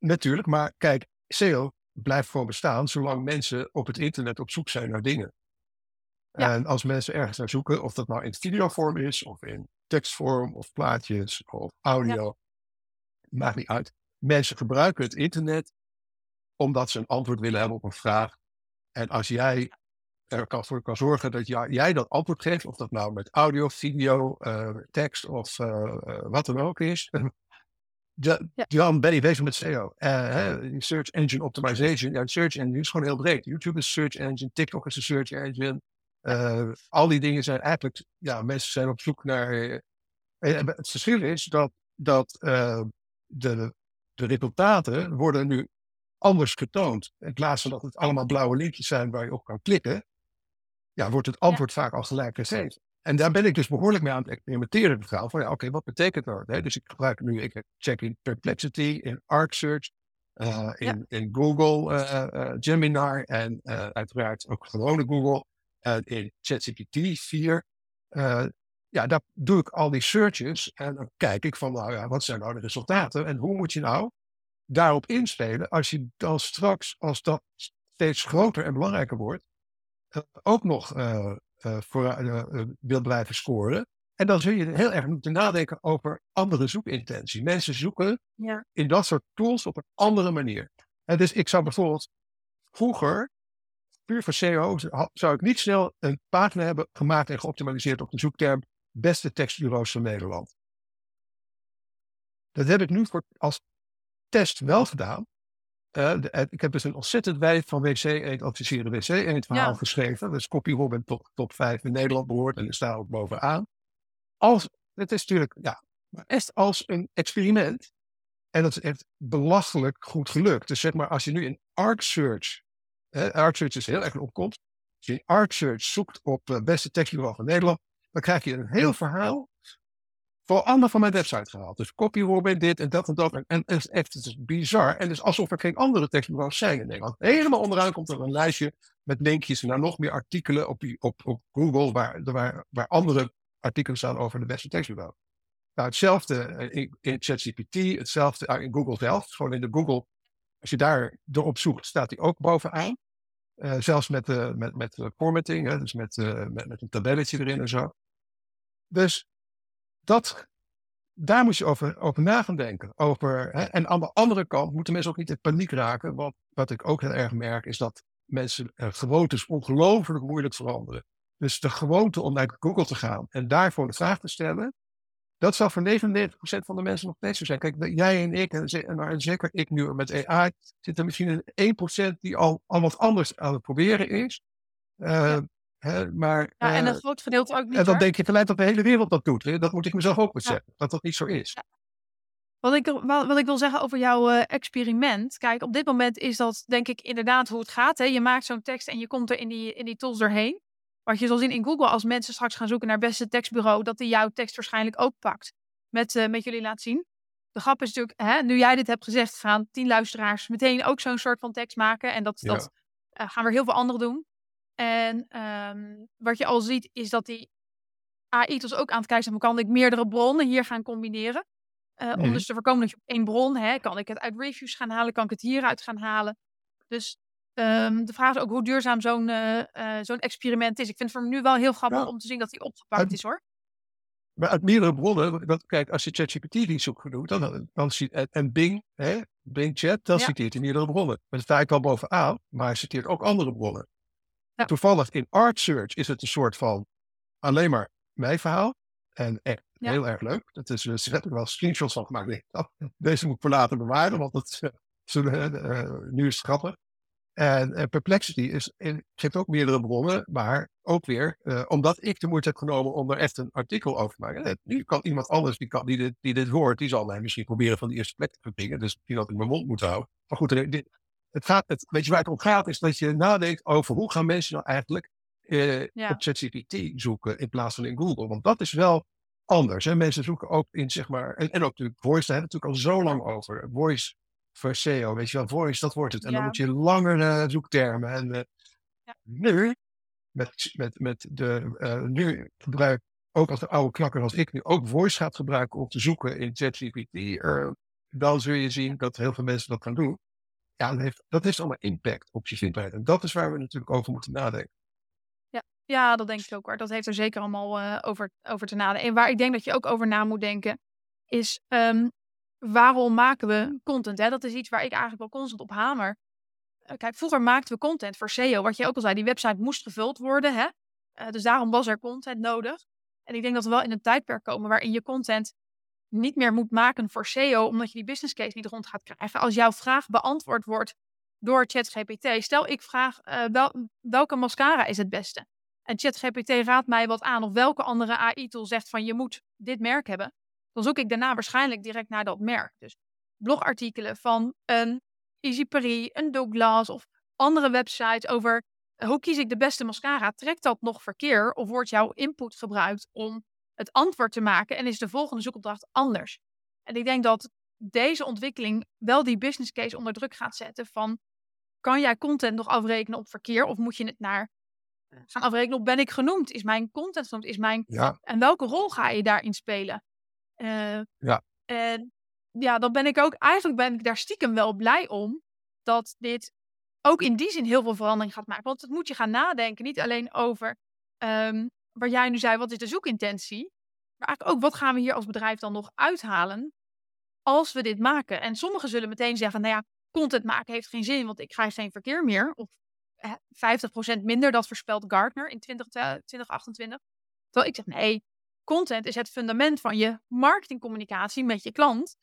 Natuurlijk, maar kijk, S E O blijft gewoon bestaan zolang mensen op het internet op zoek zijn naar dingen. Ja. En als mensen ergens naar zoeken, of dat nou in videovorm is, of in tekstvorm, of plaatjes, of audio, ja. Maakt niet uit. Mensen gebruiken het internet omdat ze een antwoord willen hebben op een vraag. En als jij ervoor kan zorgen dat jij dat antwoord geeft, of dat nou met audio, video, uh, tekst of uh, wat dan ook is... Ja, dan ben je bezig met S E O. Uh, search engine optimization. Ja, search engine is gewoon heel breed. YouTube is search engine. TikTok is een search engine. Uh, al die dingen zijn eigenlijk... Ja, mensen zijn op zoek naar... Uh, het verschil is dat, dat uh, de, de resultaten worden nu anders getoond. In plaats van dat het allemaal blauwe linkjes zijn waar je op kan klikken, ja, wordt het antwoord ja. vaak al gelijk gegeven. En daar ben ik dus behoorlijk mee aan het experimenteren gegaan. Van ja, oké, okay, wat betekent dat? Hè? Dus ik gebruik nu, ik check in Perplexity, in Arc Search, uh, in, ja. in Google, uh, uh, Gemini en uh, uiteraard ook gewone Google. En in ChatGPT vier. Uh, ja, daar doe ik al die searches en dan kijk ik van, nou ja, wat zijn nou de resultaten? En hoe moet je nou daarop inspelen als je dan straks, als dat steeds groter en belangrijker wordt, uh, ook nog... Uh, Uh, voor, uh, uh, wil blijven scoren. En dan zul je heel erg moeten nadenken over andere zoekintentie. Mensen zoeken ja. in dat soort tools op een andere manier. En dus ik zou bijvoorbeeld vroeger, puur voor S E O, zou ik niet snel een pagina hebben gemaakt en geoptimaliseerd op de zoekterm beste tekstbureaus van Nederland. Dat heb ik nu voor, als test wel gedaan. Uh, de, ik heb dus een ontzettend wijd van W C-eend, adviserende W C-eend verhaal ja. geschreven. Dus CopyRobin top, top vijf in Nederland behoort en ik sta ook bovenaan. Als, het is natuurlijk, ja, maar echt als een experiment. En dat is echt belachelijk goed gelukt. Dus zeg maar, als je nu in Arc Search, hè, Arc Search is heel erg een opkomst. Als je in Arc Search zoekt op uh, beste tekstbureau van Nederland, dan krijg je een heel verhaal. Voor allemaal van mijn website gehaald. Dus CopyRobin, dit en dat en dat. En, en echt, het is bizar. En het is alsof er geen andere tekstbureaus zijn in Nederland. Helemaal onderaan komt er een lijstje met linkjes naar nog meer artikelen op, op, op Google, waar, waar, waar andere artikelen staan over de beste tekstbureau. Nou, hetzelfde in, in ChatGPT, hetzelfde in Google zelf. Gewoon in de Google, als je daar erop zoekt, staat die ook bovenaan. Uh, zelfs met, uh, met, met uh, formatting, hè, dus met, uh, met, met een tabelletje erin en zo. Dus... Dat, daar moet je over, over na gaan denken. Over, hè, en aan de andere kant moeten mensen ook niet in paniek raken. Want wat ik ook heel erg merk is dat mensen eh, gewoontes ongelooflijk moeilijk veranderen. Dus de gewoonte om naar Google te gaan en daarvoor de vraag te stellen. Dat zal voor negenennegentig procent van de mensen nog steeds zo zijn. Kijk, jij en ik, en, en zeker ik nu met A I, zit er misschien een procent die al, al wat anders aan het proberen is. Uh, ja. He, maar, ja, en dat wordt gedeeld ook niet. En dan denk je gelijk dat de hele wereld dat doet. Hè? Dat moet ik mezelf ook beseffen, ja. dat dat niet zo is. Ja. Wat, ik, wat, wat ik wil zeggen over jouw uh, experiment. Kijk, op dit moment is dat denk ik inderdaad hoe het gaat. Hè? Je maakt zo'n tekst en je komt er in die, in die tools doorheen. Wat je zal zien in Google als mensen straks gaan zoeken naar beste tekstbureau, dat die jouw tekst waarschijnlijk ook pakt. Met, uh, met jullie laat zien. De grap is natuurlijk, hè, nu jij dit hebt gezegd, gaan tien luisteraars meteen ook zo'n soort van tekst maken. En dat, ja. dat uh, gaan weer heel veel anderen doen. En um, wat je al ziet is dat die A I-tools ook aan het kijken zijn, kan ik meerdere bronnen hier gaan combineren? Uh, nee. Om dus te voorkomen dat je op één bron, hè, kan ik het uit reviews gaan halen, kan ik het hieruit gaan halen? Dus um, de vraag is ook hoe duurzaam zo'n, uh, uh, zo'n experiment is. Ik vind het voor nu wel heel grappig ja. om te zien dat die opgepakt en, is hoor. Maar uit meerdere bronnen, dat, kijk, als je ChatGPT die zoekt doet, dan, dan ziet, en Bing, hè, Bing Chat, dat ja. citeert in meerdere bronnen. Maar dat sta ik wel bovenaan, maar hij citeert ook andere bronnen. Ja. Toevallig in Arc Search is het een soort van alleen maar mijn verhaal. En echt ja. heel erg leuk. Dat is, dus, daar heb ik wel screenshots van gemaakt. Nee, nou, deze moet ik voor later bewaren, want dat is, uh, uh, nu is het grappig. En uh, Perplexity is, in, geeft ook meerdere bronnen, maar ook weer, uh, omdat ik de moeite heb genomen om er echt een artikel over te maken. En nu kan iemand anders die, kan, die, dit, die dit hoort, die zal mij misschien proberen van de eerste plek te verdringen. Dus misschien had ik mijn mond moeten houden. Maar goed, dit, het gaat, het, weet je waar het om gaat, is dat je nadenkt over hoe gaan mensen nou eigenlijk uh, ja. op ChatGPT zoeken in plaats van in Google. Want dat is wel anders. Hè? Mensen zoeken ook in, zeg maar, en, en ook natuurlijk voice, daar hebben we het natuurlijk al zo lang over. Voice voor S E O, weet je wel, voice, dat wordt het. En ja. dan moet je langer naar uh, zoektermen. En uh, ja. nu, met, met, met de, uh, nu gebruik, ook als de oude knakker als ik nu ook voice gaat gebruiken om te zoeken in ChatGPT, uh, dan zul je zien dat heel veel mensen dat gaan doen. Ja, dat heeft, dat heeft allemaal impact op je vindbaarheid. En dat is waar we natuurlijk over moeten nadenken. Ja, ja dat denk ik ook. Waar. Dat heeft er zeker allemaal uh, over, over te nadenken. En waar ik denk dat je ook over na moet denken, is... Um, waarom maken we content? Hè? Dat is iets waar ik eigenlijk wel constant op hamer. Kijk, vroeger maakten we content voor S E O. Wat je ook al zei, die website moest gevuld worden. Hè? Uh, dus daarom was er content nodig. En ik denk dat we wel in een tijdperk komen waarin je content niet meer moet maken voor S E O, omdat je die business case niet rond gaat krijgen. Als jouw vraag beantwoord wordt door ChatGPT. Stel, ik vraag uh, wel, welke mascara is het beste? En ChatGPT raadt mij wat aan. Of welke andere A I-tool zegt van je moet dit merk hebben. Dan zoek ik daarna waarschijnlijk direct naar dat merk. Dus blogartikelen van een Easy Paris, een Douglas of andere websites over hoe kies ik de beste mascara. Trekt dat nog verkeer of wordt jouw input gebruikt om het antwoord te maken en is de volgende zoekopdracht anders? En ik denk dat deze ontwikkeling wel die business case onder druk gaat zetten van kan jij content nog afrekenen op verkeer of moet je het naar gaan afrekenen op ben ik genoemd? Is mijn content genoemd? Is mijn... Ja. En welke rol ga je daarin spelen? Uh, ja. En ja, dan ben ik ook, eigenlijk ben ik daar stiekem wel blij om dat dit ook in die zin heel veel verandering gaat maken. Want dat moet je gaan nadenken, niet alleen over um, waar jij nu zei, wat is de zoekintentie, maar eigenlijk ook wat gaan we hier als bedrijf dan nog uithalen als we dit maken. En sommigen zullen meteen zeggen, nou ja, content maken heeft geen zin, want ik krijg geen verkeer meer. Of eh, vijftig procent minder, dat voorspelt Gartner in twintig achtentwintig. Terwijl ik zeg, nee. Content is het fundament van je marketingcommunicatie met je klant.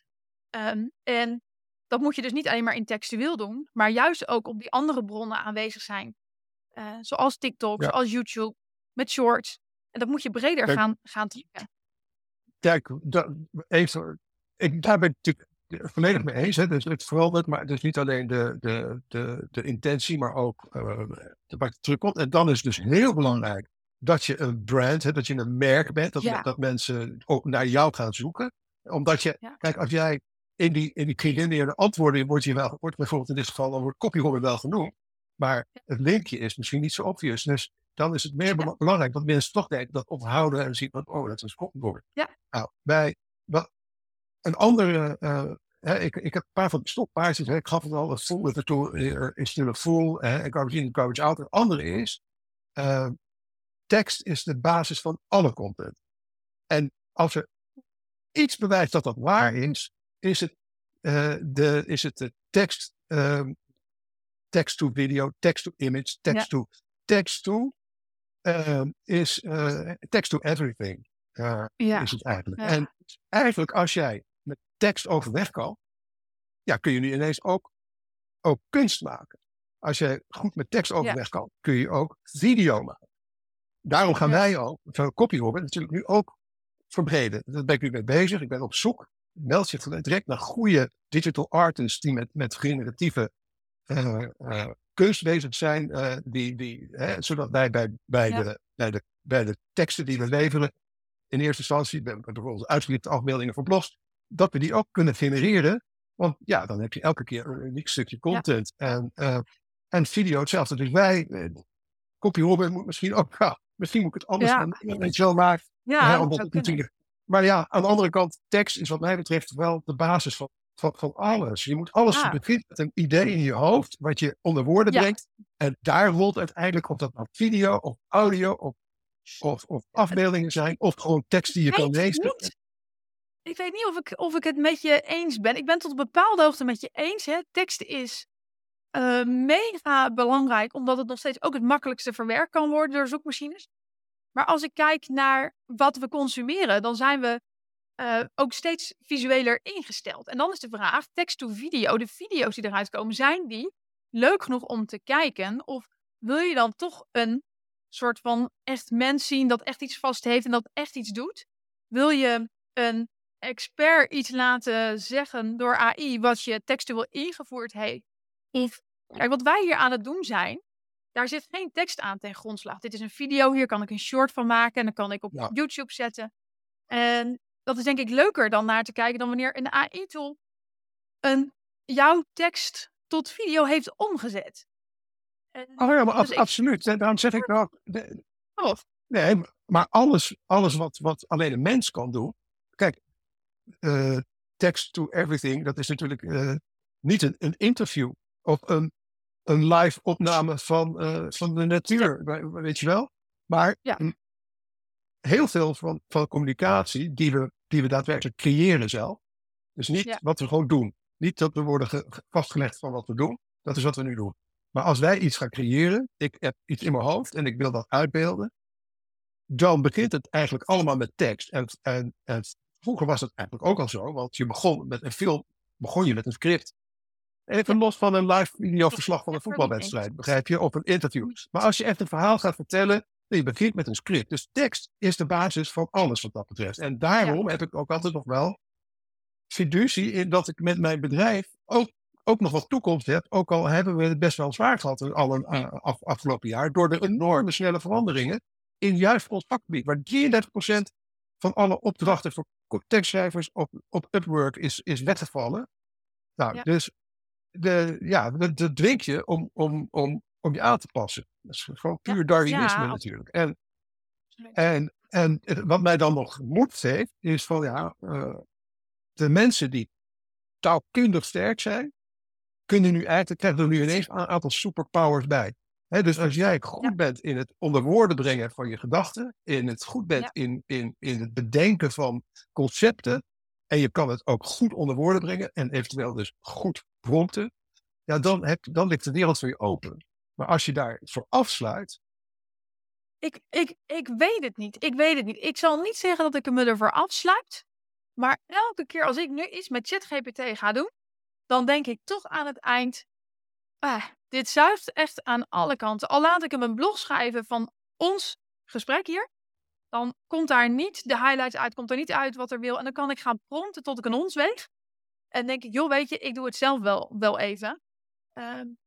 Um, en dat moet je dus niet alleen maar in textueel doen, maar juist ook op die andere bronnen aanwezig zijn. Uh, zoals TikTok, ja. zoals YouTube, met shorts. En dat moet je breder kijk, gaan, gaan trekken. Kijk, da, even, ik, daar ben ik natuurlijk volledig mee eens. Hè. Dus het verandert, maar dus niet alleen de, de, de, de intentie, maar ook uh, waar het terugkomt. En dan is het dus heel belangrijk. Dat je een brand, hè, dat je een merk bent, dat, ja. dat mensen ook naar jou gaan zoeken. Omdat je, ja. kijk, als jij in die, in die geïndineerde antwoorden wordt je wel, wordt bijvoorbeeld in dit geval, dan wordt copywriter wel genoemd. Maar het linkje is misschien niet zo obvious. Dus dan is het meer ja. belangrijk dat mensen toch denken, dat onthouden en zien, want, oh, dat is copywriter. Ja. Nou, bij wat, een andere, uh, hè, ik, ik heb een paar van de stoppaardjes, ik gaf het al, een full is er still a full, en garbage in, garbage out. Een andere is, uh, tekst is de basis van alle content. En als er iets bewijst dat dat waar is, is het, uh, de, is het de tekst, um, tekst to video, tekst to image, tekst ja. to, tekst to, um, is, uh, tekst to everything. Uh, ja. Is het eigenlijk. Ja. En eigenlijk als jij met tekst overweg kan, ja, kun je nu ineens ook, ook kunst maken. Als jij goed met tekst overweg ja. kan, kun je ook video maken. Daarom gaan wij ook, van copywriter natuurlijk nu ook verbreden. Daar ben ik nu mee bezig. Ik ben op zoek. Meld je direct naar goede digital artists die met, met generatieve uh, uh, kunst bezig zijn. Uh, die, die, hè, zodat wij bij, bij, ja. de, bij, de, bij de teksten die we leveren, in eerste instantie, bijvoorbeeld uitgelichte afbeeldingen voor blogs, dat we die ook kunnen genereren. Want ja, dan heb je elke keer een uniek stukje content. Ja. En, uh, en video hetzelfde. Dus wij, uh, copywriter moet misschien ook... Ja, misschien moet ik het anders gaan ja. doen. Zo maar, ja, hè, omdat, maar ja, aan de andere kant, tekst is wat mij betreft wel de basis van, van, van alles. Je moet alles ja. beginnen met een idee in je hoofd, wat je onder woorden ja. brengt. En daar rolt uiteindelijk, of dat nou video, of audio, of of, of afbeeldingen zijn, of gewoon tekst die je kan lezen. Ik weet niet of ik, of ik het met je eens ben. Ik ben tot een bepaalde hoogte met je eens. Hè. Tekst is uh, mega belangrijk, omdat het nog steeds ook het makkelijkste verwerkt kan worden door zoekmachines. Maar als ik kijk naar wat we consumeren, dan zijn we uh, ook steeds visueler ingesteld. En dan is de vraag, tekst-to-video, de video's die eruit komen, zijn die leuk genoeg om te kijken? Of wil je dan toch een soort van echt mens zien dat echt iets vast heeft en dat echt iets doet? Wil je een expert iets laten zeggen door A I wat je textueel ingevoerd heeft? Of, kijk, wat wij hier aan het doen zijn, daar zit geen tekst aan ten grondslag. Dit is een video, hier kan ik een short van maken en dan kan ik op ja. YouTube zetten. En dat is denk ik leuker dan naar te kijken dan wanneer een A I-tool een, jouw tekst tot video heeft omgezet. En, oh ja, maar dus ab, ik, absoluut. Daarom zeg ik wel... De, nee, maar alles, alles wat, wat alleen een mens kan doen... Kijk, uh, text to everything, dat is natuurlijk uh, niet een, een interview of een... Een live opname van, uh, van de natuur, ja. Weet je wel. Maar ja. heel veel van, van communicatie die we, die we daadwerkelijk creëren zelf. Dus niet ja. wat we gewoon doen. Niet dat we worden ge- vastgelegd van wat we doen. Dat is wat we nu doen. Maar als wij iets gaan creëren, ik heb iets in mijn hoofd en ik wil dat uitbeelden. Dan begint het eigenlijk allemaal met tekst. En, en, en vroeger was het eigenlijk ook al zo, want je begon met een film, begon je met een script. Even los van een live videoverslag van een voetbalwedstrijd, begrijp je, of een interview. Maar als je echt een verhaal gaat vertellen, je begint met een script. Dus tekst is de basis van alles wat dat betreft. En daarom ja. heb ik ook altijd nog wel fiducie in dat ik met mijn bedrijf ook, ook nog wat toekomst heb. Ook al hebben we het best wel zwaar gehad al een af, afgelopen jaar, door de enorme snelle veranderingen in juist ons vakgebied. Waar drieëndertig procent van alle opdrachten voor tekstschrijvers op, op Upwork is, is weggevallen. Nou, ja. dus... De, ja, dat dwingt je om, om, om, om je aan te passen. Dat is gewoon puur ja, Darwinisme ja. natuurlijk. En, en, en wat mij dan nog moed heeft, is van ja, uh, de mensen die taalkundig sterk zijn, kunnen nu eigenlijk, krijgen er nu ineens een aantal superpowers bij. He, dus als jij goed ja. bent in het onder woorden brengen van je gedachten, in het goed bent ja. in, in, in het bedenken van concepten, en je kan het ook goed onder woorden brengen en eventueel dus goed prompten, ja, dan, heb, dan ligt de wereld voor je open. Maar als je daarvoor afsluit... Ik, ik, ik weet het niet. Ik weet het niet. Ik zal niet zeggen dat ik me ervoor afsluit, maar elke keer als ik nu iets met ChatGPT ga doen, dan denk ik toch aan het eind, ah, dit zuigt echt aan alle kanten. Al laat ik hem een blog schrijven van ons gesprek hier, dan komt daar niet de highlights uit, komt er niet uit wat er wil. En dan kan ik gaan prompten tot ik een hond zweeg. En denk ik, joh, weet je, ik doe het zelf wel, wel even. Um,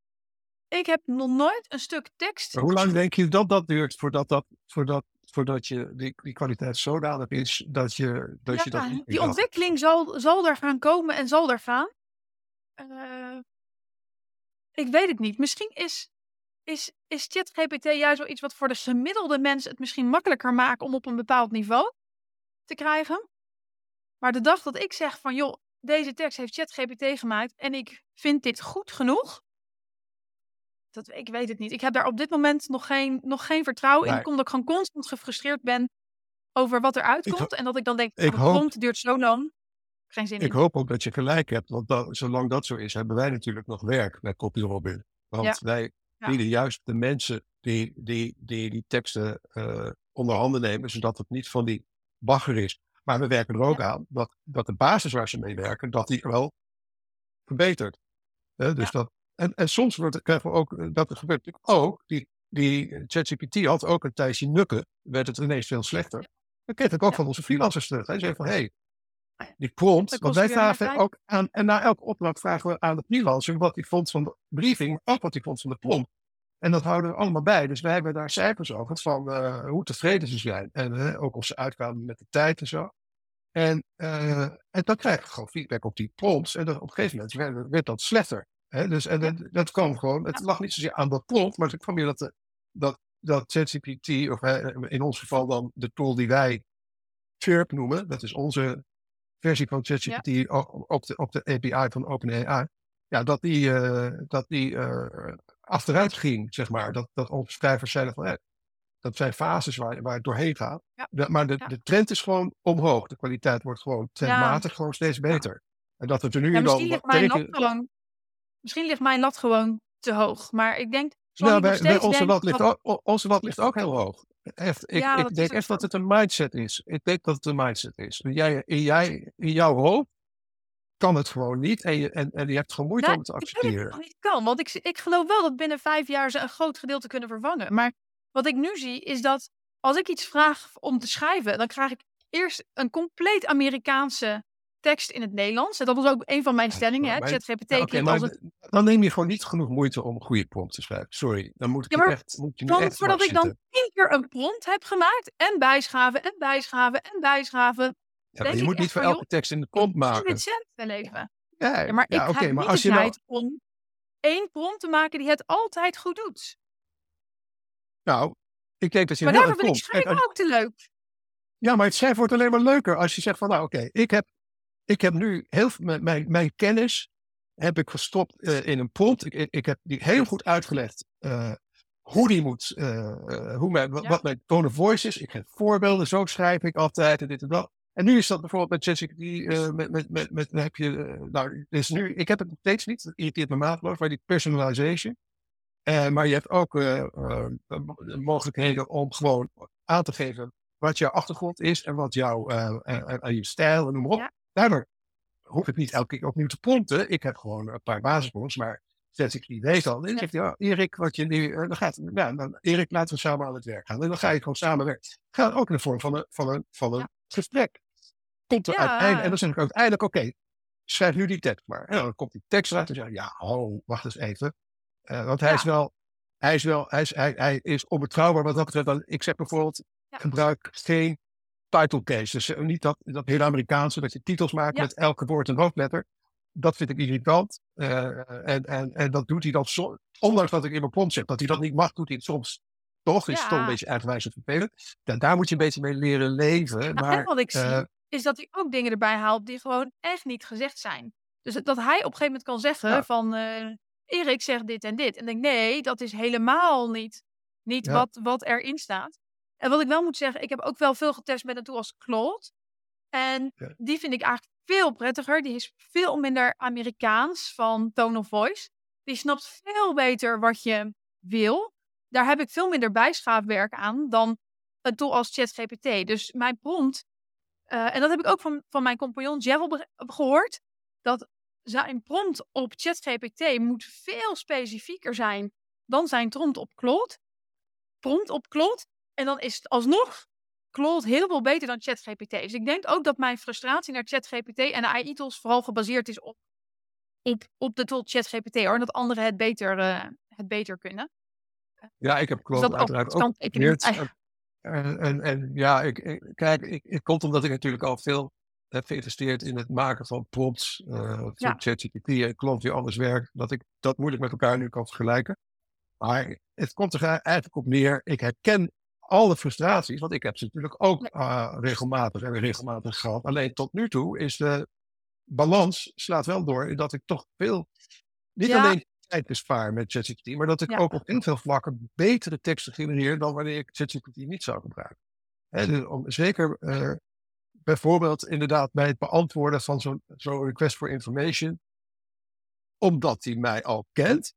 ik heb nog nooit een stuk tekst... Hoe lang denk je dat dat duurt voordat, dat, voordat, voordat je die, die kwaliteit zodanig is dat je dat... Ja, je dat niet die gaat. Ontwikkeling zal, zal er gaan komen en zal er gaan. Uh, ik weet het niet. Misschien is... Is, is ChatGPT juist wel iets wat voor de gemiddelde mens het misschien makkelijker maakt om op een bepaald niveau te krijgen? Maar de dag dat ik zeg van joh, deze tekst heeft ChatGPT gemaakt en ik vind dit goed genoeg, dat, ik weet het niet. Ik heb daar op dit moment nog geen, nog geen vertrouwen nee. in, omdat ik gewoon constant gefrustreerd ben over wat er uitkomt. Ho- en dat ik dan denk, ik hoop, komt, duurt zo lang. Geen zin ik in. Ik hoop ook dat je gelijk hebt, want dat, zolang dat zo is, hebben wij natuurlijk nog werk bij CopyRobin. Want ja. wij... Ja. Die de, juist de mensen die die, die, die teksten uh, onder handen nemen, zodat het niet van die bagger is. Maar we werken er ook ja. aan dat, dat de basis waar ze mee werken, dat die wel verbetert. He, dus ja. dat, en, en soms wordt, krijgen we ook, dat gebeurt natuurlijk ook, die, die ChatGPT had ook een tijdje nukken, werd het ineens veel slechter. Ja. Dat kreeg ik ook ja. van onze freelancers terug. Hij zei van, hé, hey, die prompt, want wij vragen ook aan, en na elke opdracht vragen we aan de freelancer wat hij vond van de briefing, maar ook wat hij vond van de prompt. En dat houden we allemaal bij. Dus wij hebben daar cijfers over van uh, hoe tevreden ze zijn. En uh, ook of ze uitkwamen met de tijd en zo. En, uh, en dan krijg je gewoon feedback op die prompts. En dan, op een gegeven moment werd, werd dat slechter. Hè? Dus, en ja. dat kwam gewoon, het lag niet zozeer aan dat prompt, maar het kwam weer dat, de, dat, dat ChatGPT, of uh, in ons geval dan de tool die wij Chirp noemen, dat is onze versie van ChatGPT ja. op, de, op de A P I van OpenAI, ja, dat die, uh, dat die uh, achteruit ging, zeg maar. Dat, dat onze schrijvers zeiden van, hey, Dat zijn fases waar, waar het doorheen gaat. Ja. De, maar de, ja. de trend is gewoon omhoog. De kwaliteit wordt gewoon trendmatig ja. gewoon steeds beter. Ja. En dat het er nu ja, misschien, ligt mijn teken... lat gewoon, misschien ligt mijn lat gewoon te hoog. Maar ik denk... Nou, ik bij, bij onze, denk lat ligt dat... ook, onze lat ligt ook heel hoog. Echt, ik ja, ik denk echt zo. dat het een mindset is. Ik denk dat het een mindset is. En jij, en jij, in jouw hoofd kan het gewoon niet. En je, en, en je hebt gemoeid nou, om het te accepteren. Ik denk dat het kan, want ik, ik geloof wel dat binnen vijf jaar ze een groot gedeelte kunnen vervangen. Maar wat ik nu zie is dat als ik iets vraag om te schrijven, dan krijg ik eerst een compleet Amerikaanse tekst in het Nederlands. En dat was ook een van mijn stellingen. ChatGPT ja, okay, als het... Dan neem je gewoon niet genoeg moeite om een goede prompt te schrijven. Sorry, dan moet ik ja, maar, echt... Moet je dan, echt voordat ik dan tien keer een prompt heb gemaakt en bijschaven en bijschaven en bijschaven. Ja, maar je moet niet voor elke joh, tekst in de prompt maken. Ik cent wel even. Ja, ja, maar ja, ik okay, heb maar niet als de je tijd nou... om één prompt te maken die het altijd goed doet. Nou, ik denk dat je... Maar daarvoor vind ik schrijven ook te leuk. Ja, maar het schrijven wordt alleen maar leuker als je zegt van, nou oké, okay, ik, heb, ik heb nu heel veel... Mijn, mijn, mijn kennis heb ik gestopt uh, in een prompt. Ik, ik heb die heel goed uitgelegd uh, hoe die moet... Uh, hoe mijn, ja. Wat mijn tone of voice is. Ik geef voorbeelden, zo schrijf ik altijd en dit en dat. En nu is dat bijvoorbeeld met ChatGPT... Uh, met, met, met, met, dan heb je... Uh, nou, dus nu... Ik heb het nog steeds niet. Dat irriteert me maatloos. Maar die personalization... Uh, maar je hebt ook uh, uh, mogelijkheden om gewoon aan te geven wat jouw achtergrond is en wat jouw uh, uh, uh, je stijl en noem maar op. Ja. Daardoor hoef ik niet elke keer opnieuw te prompten. Ik heb gewoon een paar basisprompts, maar zet ik die weet al. Dan zegt hij, oh, Erik, wat je nu, uh, dan gaat, nou, dan, Erik, laten we samen aan het werk gaan. En dan ga je gewoon samen werken. Gaat ook in de vorm van een, van een, van een ja. gesprek. Komt er ja. uiteindelijk, en dan zeg ik uiteindelijk, oké, okay, schrijf nu die tekst maar. En dan komt die tekst eruit en zeg ik, ja, oh, wacht eens even. Uh, want hij, ja. is wel, hij is wel, hij is, hij, hij is onbetrouwbaar wat dat betreft. Dan, ik zeg bijvoorbeeld, ja. gebruik geen title case. Dus niet dat, dat hele Amerikaanse, dat je titels maakt ja. met elke woord een hoofdletter. Dat vind ik irritant. Uh, en, en, en dat doet hij dan soms, ondanks dat ik in mijn prompt zeg dat hij dat niet mag, doet hij het soms toch. Is ja. toch een beetje eigenwijs en vervelend. En daar moet je een beetje mee leren leven. Nou, maar, en wat ik uh, zie, is dat hij ook dingen erbij haalt die gewoon echt niet gezegd zijn. Dus dat hij op een gegeven moment kan zeggen ja. van... Uh, Erik zegt dit en dit. En denk, nee, dat is helemaal niet, niet ja. wat, wat erin staat. En wat ik wel moet zeggen, ik heb ook wel veel getest met een tool als Claude. En ja. die vind ik eigenlijk veel prettiger. Die is veel minder Amerikaans van tone of voice. Die snapt veel beter wat je wil. Daar heb ik veel minder bijschaafwerk aan dan een tool als ChatGPT. Dus mijn prompt, uh, en dat heb ik ook van, van mijn compagnon Joel be- gehoord, dat zijn prompt op ChatGPT moet veel specifieker zijn dan zijn prompt op Claude. Prompt op Claude. En dan is het alsnog Claude heel veel beter dan ChatGPT. Dus ik denk ook dat mijn frustratie naar ChatGPT en de A I-tools vooral gebaseerd is op, op, op de tool ChatGPT. Hoor. En dat anderen het beter, uh, het beter kunnen. Ja, ik heb Claude dus uiteraard ook geprobeerd. En, en, en ja, ik, ik, kijk, ik, het komt omdat ik natuurlijk al veel... heb geïnvesteerd in het maken van prompts, uh, ja. ChatGPT en klant die anders werkt, dat ik dat moeilijk met elkaar nu kan vergelijken. Maar het komt er eigenlijk op neer, ik herken alle frustraties, want ik heb ze natuurlijk ook uh, regelmatig en regelmatig gehad. Alleen tot nu toe is de balans, slaat wel door, dat ik toch veel, niet ja. alleen tijd bespaar met ChatGPT, maar dat ik ja. ook op heel veel vlakken betere teksten genereer dan wanneer ik ChatGPT niet zou gebruiken. He, dus om, zeker... Uh, Bijvoorbeeld inderdaad bij het beantwoorden van zo'n, zo'n request for information. Omdat hij mij al kent.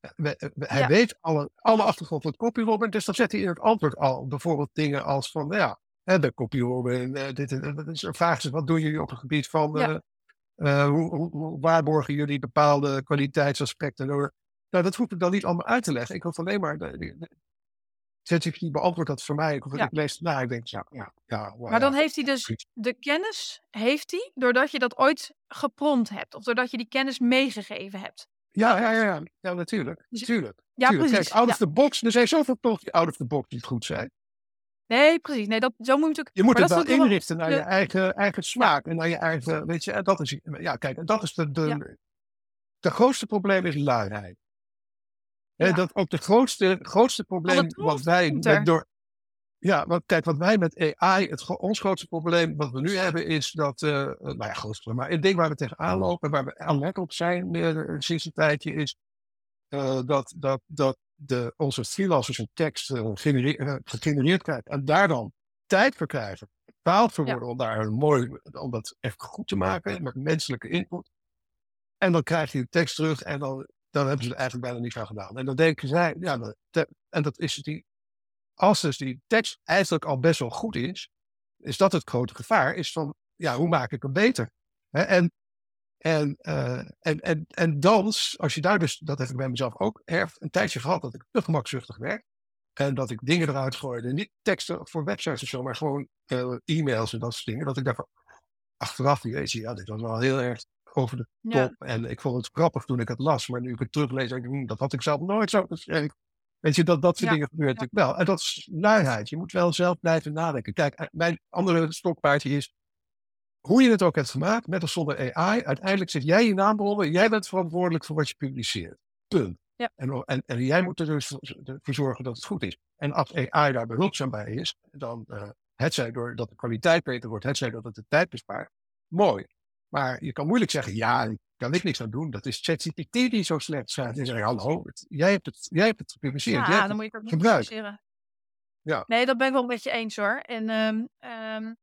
We, we, hij ja. weet alle, alle achtergrond van CopyRobin. Dus dan zet hij in het antwoord al bijvoorbeeld dingen als van, nou ja, hè, bij CopyRobin. Uh, dit en dat is een vraag. Wat doen jullie op het gebied van, ja. uh, uh, hoe, hoe, hoe waarborgen jullie bepaalde kwaliteitsaspecten? Door? Nou, dat hoef ik dan niet allemaal uit te leggen. Ik hoef alleen maar... De, de, de, ChatGPT beantwoordt dat voor mij. Ik, ja. ik lees het na, ik denk, ja, ja, ja wow, maar dan ja. heeft hij dus de kennis, heeft hij, doordat je dat ooit geprompt hebt. Of doordat je die kennis meegegeven hebt. Ja, ja, ja, ja. ja natuurlijk. Dus, natuurlijk. Ja, natuurlijk. Kijk, out of ja. the box. Er zijn zoveel tools die out of the box niet goed zijn. Nee, precies. Nee, dat, zo moet je natuurlijk... Je moet maar het wel inrichten wel... naar de... je eigen, eigen smaak. Ja. En naar je eigen, weet je, dat is... Ja, kijk, en dat is de... de ja. de grootste probleem is luiheid. Ja. He, dat ook de grootste, grootste probleem wat wij met door... Ja, want kijk, wat wij met A I, het, ons grootste probleem wat we nu hebben is dat... Uh, nou ja, grootste, maar het ding waar we tegenaan lopen, waar we aan het op zijn uh, sinds een tijdje, is uh, dat, dat, dat de, onze freelancers een tekst uh, genere- uh, gegenereerd krijgt en daar dan tijd voor krijgen, betaald voor worden, ja. om daar een mooi, om dat echt goed te maken met menselijke input. En dan krijg je de tekst terug en dan, dan hebben ze er eigenlijk bijna niks aan gedaan. En dan denken zij, ja, de te- en dat is die, als dus die tekst eigenlijk al best wel goed is, is dat het grote gevaar, is van, ja, hoe maak ik hem beter? He, en, en, uh, en, en, en dans, als je daar dus, dat heb ik bij mezelf ook erft, een tijdje gehad dat ik te gemakzuchtig werd. En dat ik dingen eruit gooide, niet teksten voor websites of zo, maar gewoon uh, e-mails en dat soort dingen. Dat ik daarvan achteraf, jeetje, ja, dit was wel heel erg over de top. Ja. En ik vond het grappig toen ik het las, maar nu ik het teruglees, denk ik, hm, dat had ik zelf nooit zo geschreven. Weet je, dat, dat soort ja. dingen gebeuren ja. natuurlijk wel. En dat is luiheid. Je moet wel zelf blijven nadenken. Kijk, mijn andere stokpaardje is, hoe je het ook hebt gemaakt, met of zonder A I, uiteindelijk zit jij je naamronden, jij bent verantwoordelijk voor wat je publiceert. Punt. Ja. En, en, en jij moet er dus voor zorgen dat het goed is. En als A I daar behulpzaam bij is, dan uh, hetzij doordat de kwaliteit beter wordt, hetzij doordat de tijd bespaart, mooi. Maar je kan moeilijk zeggen, ja, daar kan ik niks aan doen. Dat is ChatGPT die zo slecht schrijft. En zeggen, hallo, het, jij hebt het, jij hebt het gepubliceerd. Ja, dan moet je het ook niet publiceren. Ja. Nee, dat ben ik wel een beetje eens hoor. En um, um,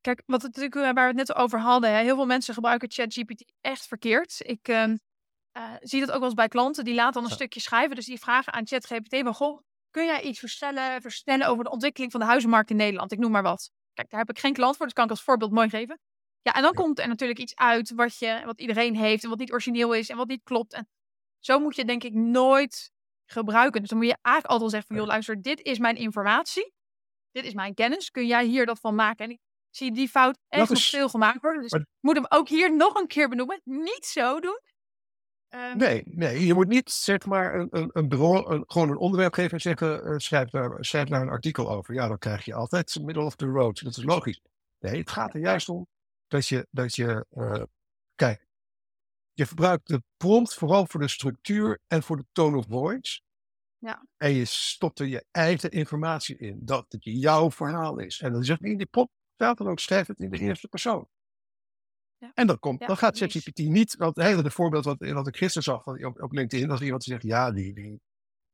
kijk, wat natuurlijk, waar we het net over hadden, hè, heel veel mensen gebruiken ChatGPT echt verkeerd. Ik um, uh, zie dat ook wel eens bij klanten, die laten dan een ja. stukje schrijven. Dus die vragen aan ChatGPT, maar goh, kun jij iets versnellen, versnellen over de ontwikkeling van de huizenmarkt in Nederland? Ik noem maar wat. Kijk, daar heb ik geen klant voor, dus kan ik als voorbeeld mooi geven. Ja, en dan komt er natuurlijk iets uit wat, je, wat iedereen heeft en wat niet origineel is en wat niet klopt. En zo moet je denk ik nooit gebruiken. Dus dan moet je eigenlijk altijd wel zeggen van, joh, luister, dit is mijn informatie. Dit is mijn kennis. Kun jij hier dat van maken? En ik zie die fout echt nog veel gemaakt worden. Dus ik moet hem ook hier nog een keer benoemen. Niet zo doen. Um, nee, nee, je moet niet zeg maar een, een, een bureau, een, gewoon een onderwerp geven en zeggen, uh, schrijf, daar, schrijf daar een artikel over. Ja, dan krijg je altijd middle of the road. Dat is logisch. Nee, het gaat er juist om. Dat je, dat je uh, kijk, je verbruikt de prompt vooral voor de structuur en voor de tone of voice. Ja. En je stopt er je eigen informatie in, dat het jouw verhaal is. En dan zegt in die prompt staat dan ook, schrijf het in de eerste persoon. Ja. En dan, komt, ja, dan gaat ChatGPT niet, want het hele voorbeeld wat, wat ik gisteren zag op, op LinkedIn, dat iemand zegt, ja, die, die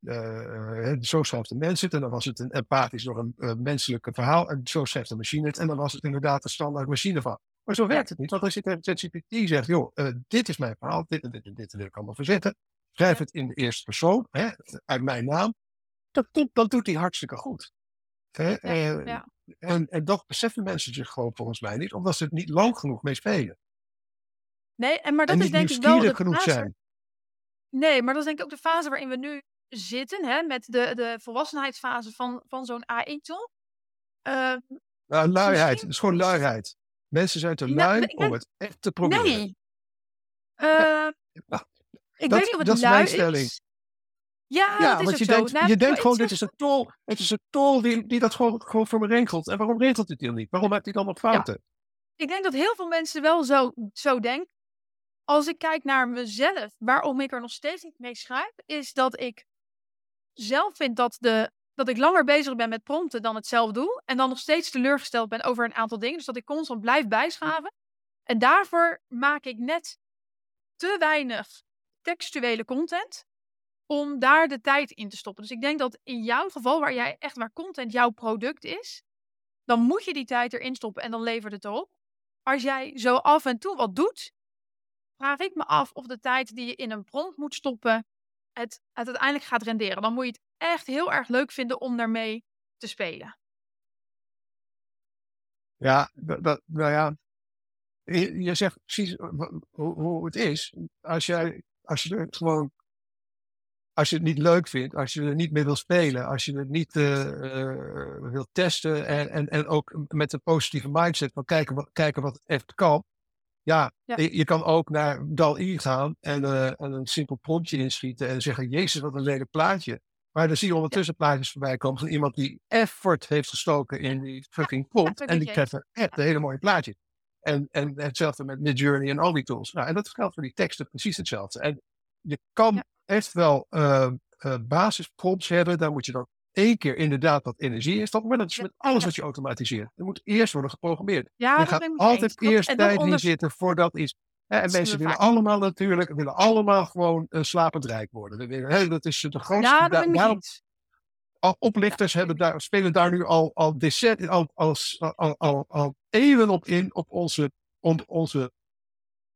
uh, zo schrijft de mens het, en dan was het een empathisch door een uh, menselijke verhaal, en zo schrijft de machine het, en dan was het inderdaad een standaard machine van. Maar zo werkt het niet, want als je tegen ChatGPT zegt, joh, uh, dit is mijn verhaal, dit en dit en dit wil ik allemaal verzetten. Schrijf het in de eerste persoon, hè, uit mijn naam. Dat doet, dat doet hij hartstikke goed. Hè? Ja, en, ja. En, en dat beseffen mensen zich gewoon volgens mij niet, omdat ze het niet lang genoeg mee spelen. Nee, en maar dat en is denk ik wel de genoeg fase. Zijn. Nee, maar dat is denk ik ook de fase waarin we nu zitten, hè, met de, de volwassenheidsfase van, van zo'n A I-tool. Uh, nou, luiheid, misschien... het is gewoon luiheid. Mensen zijn te lui nou, om het echt te proberen. Nee. Uh, ja. nou, ik dat, weet niet of het lui is. is. Ja, ja dat want is je, zo. Denkt, nou, je denkt gewoon, dit is een tol. Het is een tol die, die dat gewoon, gewoon voor me regelt. En waarom regelt het dan niet? Waarom maakt hij dan allemaal fouten? Ja. Ik denk dat heel veel mensen wel zo, zo denken. Als ik kijk naar mezelf, waarom ik er nog steeds niet mee schrijf, is dat ik zelf vind dat de... dat ik langer bezig ben met prompten dan het zelf doe. En dan nog steeds teleurgesteld ben over een aantal dingen. Dus dat ik constant blijf bijschaven. En daarvoor maak ik net te weinig textuele content. Om daar de tijd in te stoppen. Dus ik denk dat in jouw geval, waar jij echt waar content jouw product is. Dan moet je die tijd erin stoppen en dan levert het erop. Als jij zo af en toe wat doet. Vraag ik me af of de tijd die je in een prompt moet stoppen. Het, het uiteindelijk gaat renderen. Dan moet je het echt heel erg leuk vinden om daarmee te spelen. Ja, dat, dat, nou ja. Je, je zegt precies hoe, hoe het is. Als, jij, als je er gewoon... Als je het niet leuk vindt, als je er niet mee wil spelen, als je het niet uh, uh, wil testen en, en, en ook met een positieve mindset van kijken wat, kijken wat het echt kan. Ja, ja. Je, je kan ook naar D A L L-E gaan en, uh, en een simpel promptje inschieten en zeggen, jezus, wat een lelijk plaatje. Maar dan zie je ondertussen ja. plaatjes voorbij komen van iemand die effort heeft gestoken in die fucking prompt. Ja, en die krijgt er echt een hele mooie plaatje. En, en hetzelfde met Midjourney en al die tools. Nou, en dat geldt voor die teksten precies hetzelfde. En je kan ja. echt wel uh, uh, basisprompts hebben. Daar moet je dan één keer inderdaad wat energie in stoppen. Maar dat is met alles wat je automatiseert. Er moet eerst worden geprogrammeerd. Ja, je gaat altijd eerst tijd in zitten voordat iets En dat mensen willen vaak. allemaal natuurlijk, willen allemaal gewoon uh, slapend rijk worden. We willen, hè, dat is de grootste... Nou, dat da- daarom, al, oplichters ja, hebben daar, spelen daar nu al, al, decent, al, als, al, al, al eeuwen op in, op onze, om, onze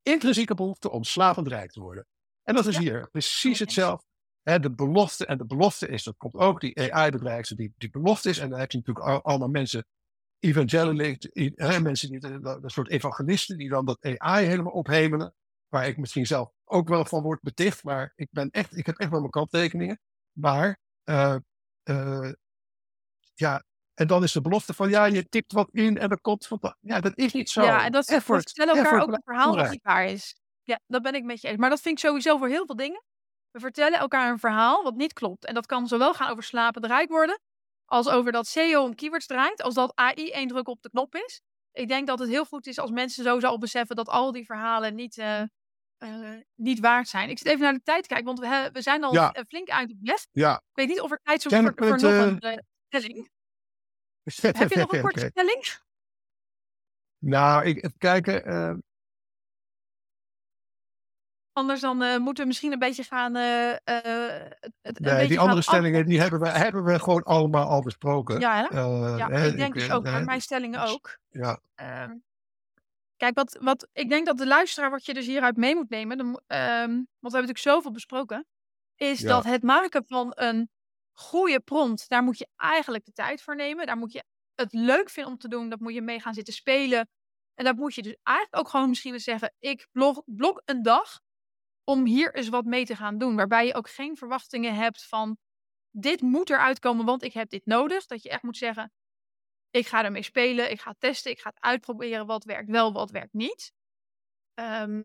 intrinsieke behoefte om slapend rijk te worden. En dat is ja. hier precies hetzelfde. Hè, de belofte, en de belofte is, dat komt ook, die A I-bedrijven die, die belofte is, en daar heb je natuurlijk allemaal mensen... evangelisten, eh, mensen die een soort evangelisten die dan dat A I helemaal ophemelen, waar ik misschien zelf ook wel van word beticht, maar ik ben echt, ik heb echt wel mijn kanttekeningen. Maar uh, uh, ja, en dan is de belofte van ja, je tikt wat in en dat komt van, ja, dat is niet zo. Ja, en dat is effort, we vertellen elkaar effort, ook een verhaal dat niet waar is. Ja, dat ben ik met je eens. Maar dat vind ik sowieso voor heel veel dingen. We vertellen elkaar een verhaal wat niet klopt, en dat kan zowel gaan over slapend rijk worden. Als over dat S E O om keywords draait, als dat A I één druk op de knop is. Ik denk dat het heel goed is als mensen sowieso al beseffen dat al die verhalen niet, uh, uh, niet waard zijn. Ik zit even naar de tijd te kijken, want we, he, we zijn al ja. flink uit op les. Ja. Ik weet niet of er tijd is voor, voor nog uh... een uh, stelling. Heb je nog een korte okay. stelling? Nou, ik, even kijken. Uh... Anders dan uh, moeten we misschien een beetje gaan... Uh, uh, het, een nee, beetje die andere gaan stellingen af... die hebben, we, hebben we gewoon allemaal al besproken. Ja, hè? Uh, ja hè? ik denk ik, dus ook. Hè? Mijn stellingen ook. Ja. Uh, kijk, wat, wat, ik denk dat de luisteraar wat je dus hieruit mee moet nemen... De, um, want we hebben natuurlijk zoveel besproken... is ja. dat het maken van een goede prompt... daar moet je eigenlijk de tijd voor nemen. Daar moet je het leuk vinden om te doen. Dat moet je mee gaan zitten spelen. En dat moet je dus eigenlijk ook gewoon misschien eens zeggen... ik blog, blog een dag... om hier eens wat mee te gaan doen. Waarbij je ook geen verwachtingen hebt van... dit moet eruit komen, want ik heb dit nodig. Dat je echt moet zeggen... ik ga ermee spelen, ik ga testen... ik ga het uitproberen, wat werkt wel, wat werkt niet. Um,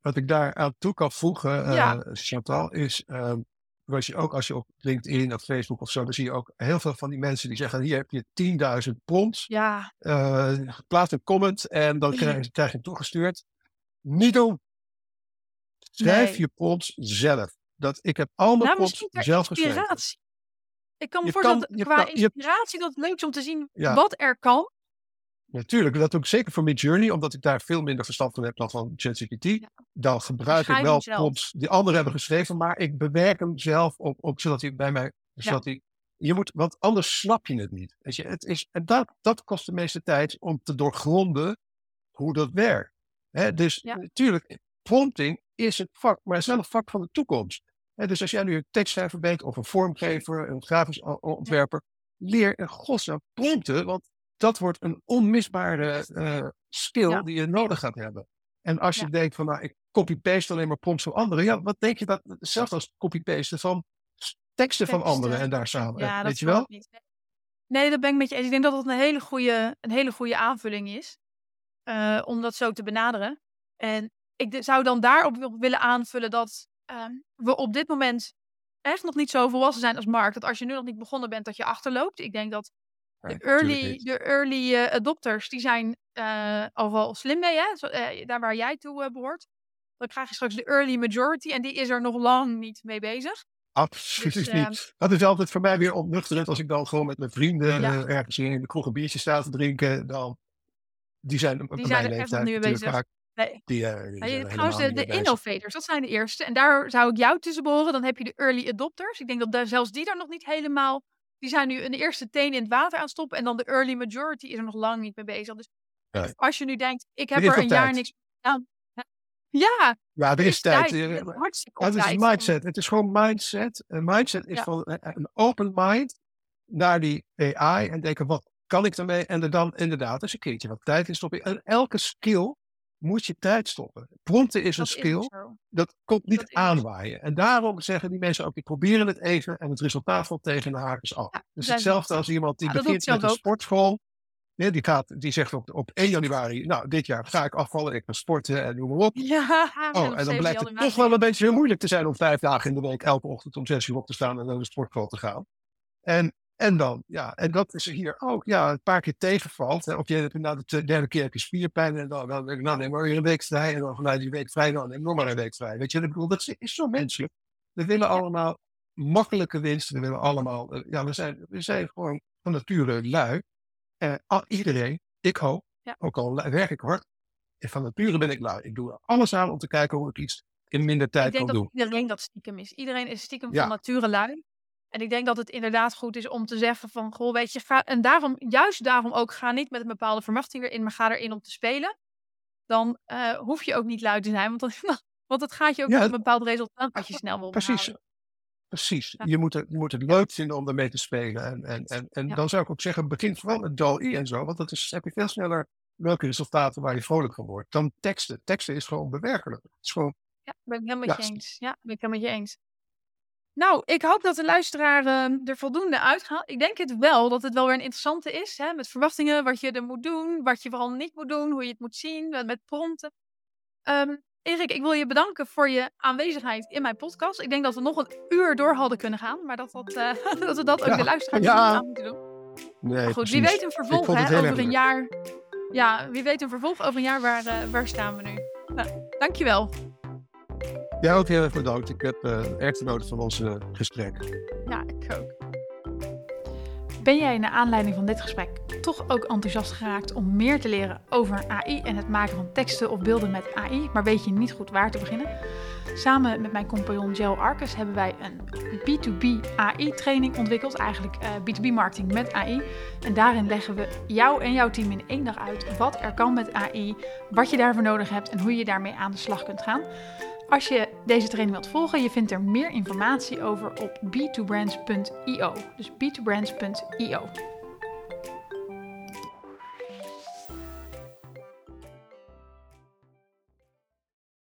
wat ik daar aan toe kan voegen, ja. uh, Chantal... is um, wat je ook als je op LinkedIn of Facebook of zo... dan zie je ook heel veel van die mensen die zeggen... hier heb je tienduizend pond. Ja. Uh, plaats een comment en dan krijg je, krijg je het toegestuurd. Niet doen! Schrijf nee. je prompts zelf. Dat, ik heb al mijn nou, prompts zelf geschreven. Ik kan me je voorstellen kan, dat qua kan, inspiratie je... dat het leuk is om te zien ja. wat er kan. Natuurlijk, ja, dat doe ik zeker voor Midjourney, omdat ik daar veel minder verstand van heb dan van ChatGPT. Ja. Dan gebruik ik wel prompts die anderen hebben geschreven, maar ik bewerk hem zelf op, op zodat hij bij mij... Zodat ja. hij, je moet, want anders snap je het niet. Weet je, het is, en dat, dat kost de meeste tijd om te doorgronden hoe dat werkt. Hè, dus ja. natuurlijk, prompting is het vak, maar het is wel een vak van de toekomst. He, dus als jij nu een tekstschrijver bent of een vormgever, een grafisch ontwerper, ja. leer een godsnaam prompten, want dat wordt een onmisbare uh, skill ja. die je nodig gaat hebben. En als je ja. denkt van, nou, ik copy-paste alleen maar prompts van anderen, ja, wat denk je dat, zelfs als copy-pasten van teksten van anderen en daar samen, ja, weet je wel? Niet. Nee, dat ben ik met je eens. Ik denk dat dat een hele goede, een hele goede aanvulling is, uh, om dat zo te benaderen. En ik zou dan daarop willen aanvullen dat uh, we op dit moment echt nog niet zo volwassen zijn als Mark. Dat als je nu nog niet begonnen bent, dat je achterloopt. Ik denk dat de early, de early uh, adopters, die zijn uh, al wel slim mee. Hè? Zo, uh, daar waar jij toe uh, behoort. Dan krijg je straks de early majority en die is er nog lang niet mee bezig. Absoluut dus, uh, niet. Dat is altijd voor mij weer ontnuchterend als ik dan gewoon met mijn vrienden ja. uh, ergens in de kroeg een biertje sta te drinken. Dan, die zijn op mijn leeftijd echt nog nu bezig. Vaak. Nee. Die, uh, die ja, trouwens, de, de innovators, dat zijn de eerste. En daar zou ik jou tussen behoren. Dan heb je de early adopters. Ik denk dat daar, zelfs die daar nog niet helemaal... Die zijn nu een eerste teen in het water aan het stoppen. En dan de early majority is er nog lang niet mee bezig. Dus nee. als je nu denkt, ik heb er een jaar tijd. niks gedaan. Ja, ja, er is tijd. tijd. Hartstikke ja, het is tijd. mindset. Het is gewoon mindset. Een mindset is ja. van een open mind naar die A I. En denken, wat kan ik daarmee? En er dan inderdaad eens een keertje wat tijd in stoppen. En elke skill... moet je tijd stoppen. Prompten is dat een skill, is dat komt niet dat aanwaaien. En daarom zeggen die mensen ook, die proberen het even en het resultaat valt tegen de haakjes af. Ja, dus hetzelfde als iemand die ja, begint met een ook. sportschool, nee, die, gaat, die zegt op, op één januari, nou dit jaar ga ik afvallen, ik ga sporten en noem maar op. Ja, oh, en, en dan blijkt het toch wel een beetje heel moeilijk te zijn om vijf dagen in de week elke ochtend om zes uur op te staan en naar de sportschool te gaan. En En dan, ja, en dat is hier ook, ja, een paar keer tegenvalt. Hè. Of je hebt na de derde keer heb je spierpijn en dan, dan, dan, dan neem maar weer een week vrij. En dan vanuit die week vrij, dan neem nog maar een week vrij. Weet je, ik bedoel, dat is zo menselijk. We willen allemaal makkelijke winsten, we willen allemaal, ja, we zijn, we zijn gewoon van nature lui. Eh, iedereen, ik hoop, ja. ook al werk ik hard, van nature ben ik lui. Ik doe er alles aan om te kijken hoe ik iets in minder tijd kan doen. Ik denk dat doen. Iedereen dat stiekem is. Iedereen is stiekem ja. van nature lui. En ik denk dat het inderdaad goed is om te zeggen van, goh, weet je, ga, en daarom, juist daarom ook, ga niet met een bepaalde verwachting erin, maar ga erin om te spelen. Dan uh, hoef je ook niet lui te zijn, want dat, want dat gaat je ook ja, met een bepaald resultaat wat je snel wil precies. Behouden. Precies, ja. je, moet het, je moet het leuk vinden om daarmee te spelen. En, en, en, en ja. dan zou ik ook zeggen, begin vooral met D A L L-E en zo, want dat is, heb je veel sneller welke resultaten waar je vrolijk van wordt dan teksten. Teksten is gewoon bewerkelijk. Het is gewoon, ja, ben ik helemaal met ja. je eens. Ja, ben ik helemaal met je eens. Nou, ik hoop dat de luisteraar uh, er voldoende uithaalt. Ik denk het wel, dat het wel weer een interessante is. Hè? Met verwachtingen, wat je er moet doen, wat je vooral niet moet doen, hoe je het moet zien, met, met prompten. Um, Erik, ik wil je bedanken voor je aanwezigheid in mijn podcast. Ik denk dat we nog een uur door hadden kunnen gaan, maar dat, dat, uh, dat we dat ook ja, de luisteraars ja. aan moeten doen. Nee, maar goed, wie weet een vervolg hè, over erg. een jaar. Ja, wie weet een vervolg over een jaar, waar, uh, waar staan we nu? Nou, dankjewel. Jij ja, ook heel erg bedankt. Ik heb uh, erg genoten van ons uh, gesprek. Ja, ik ook. Ben jij naar aanleiding van dit gesprek toch ook enthousiast geraakt om meer te leren over A I en het maken van teksten of beelden met A I, maar weet je niet goed waar te beginnen? Samen met mijn compagnon Joel Arkes hebben wij een B twee B A I-training ontwikkeld, eigenlijk uh, B twee B marketing met A I. En daarin leggen we jou en jouw team in één dag uit wat er kan met A I, wat je daarvoor nodig hebt en hoe je daarmee aan de slag kunt gaan. Als je deze training wilt volgen, je vindt er meer informatie over op b two brands dot i o. Dus b two brands dot i o.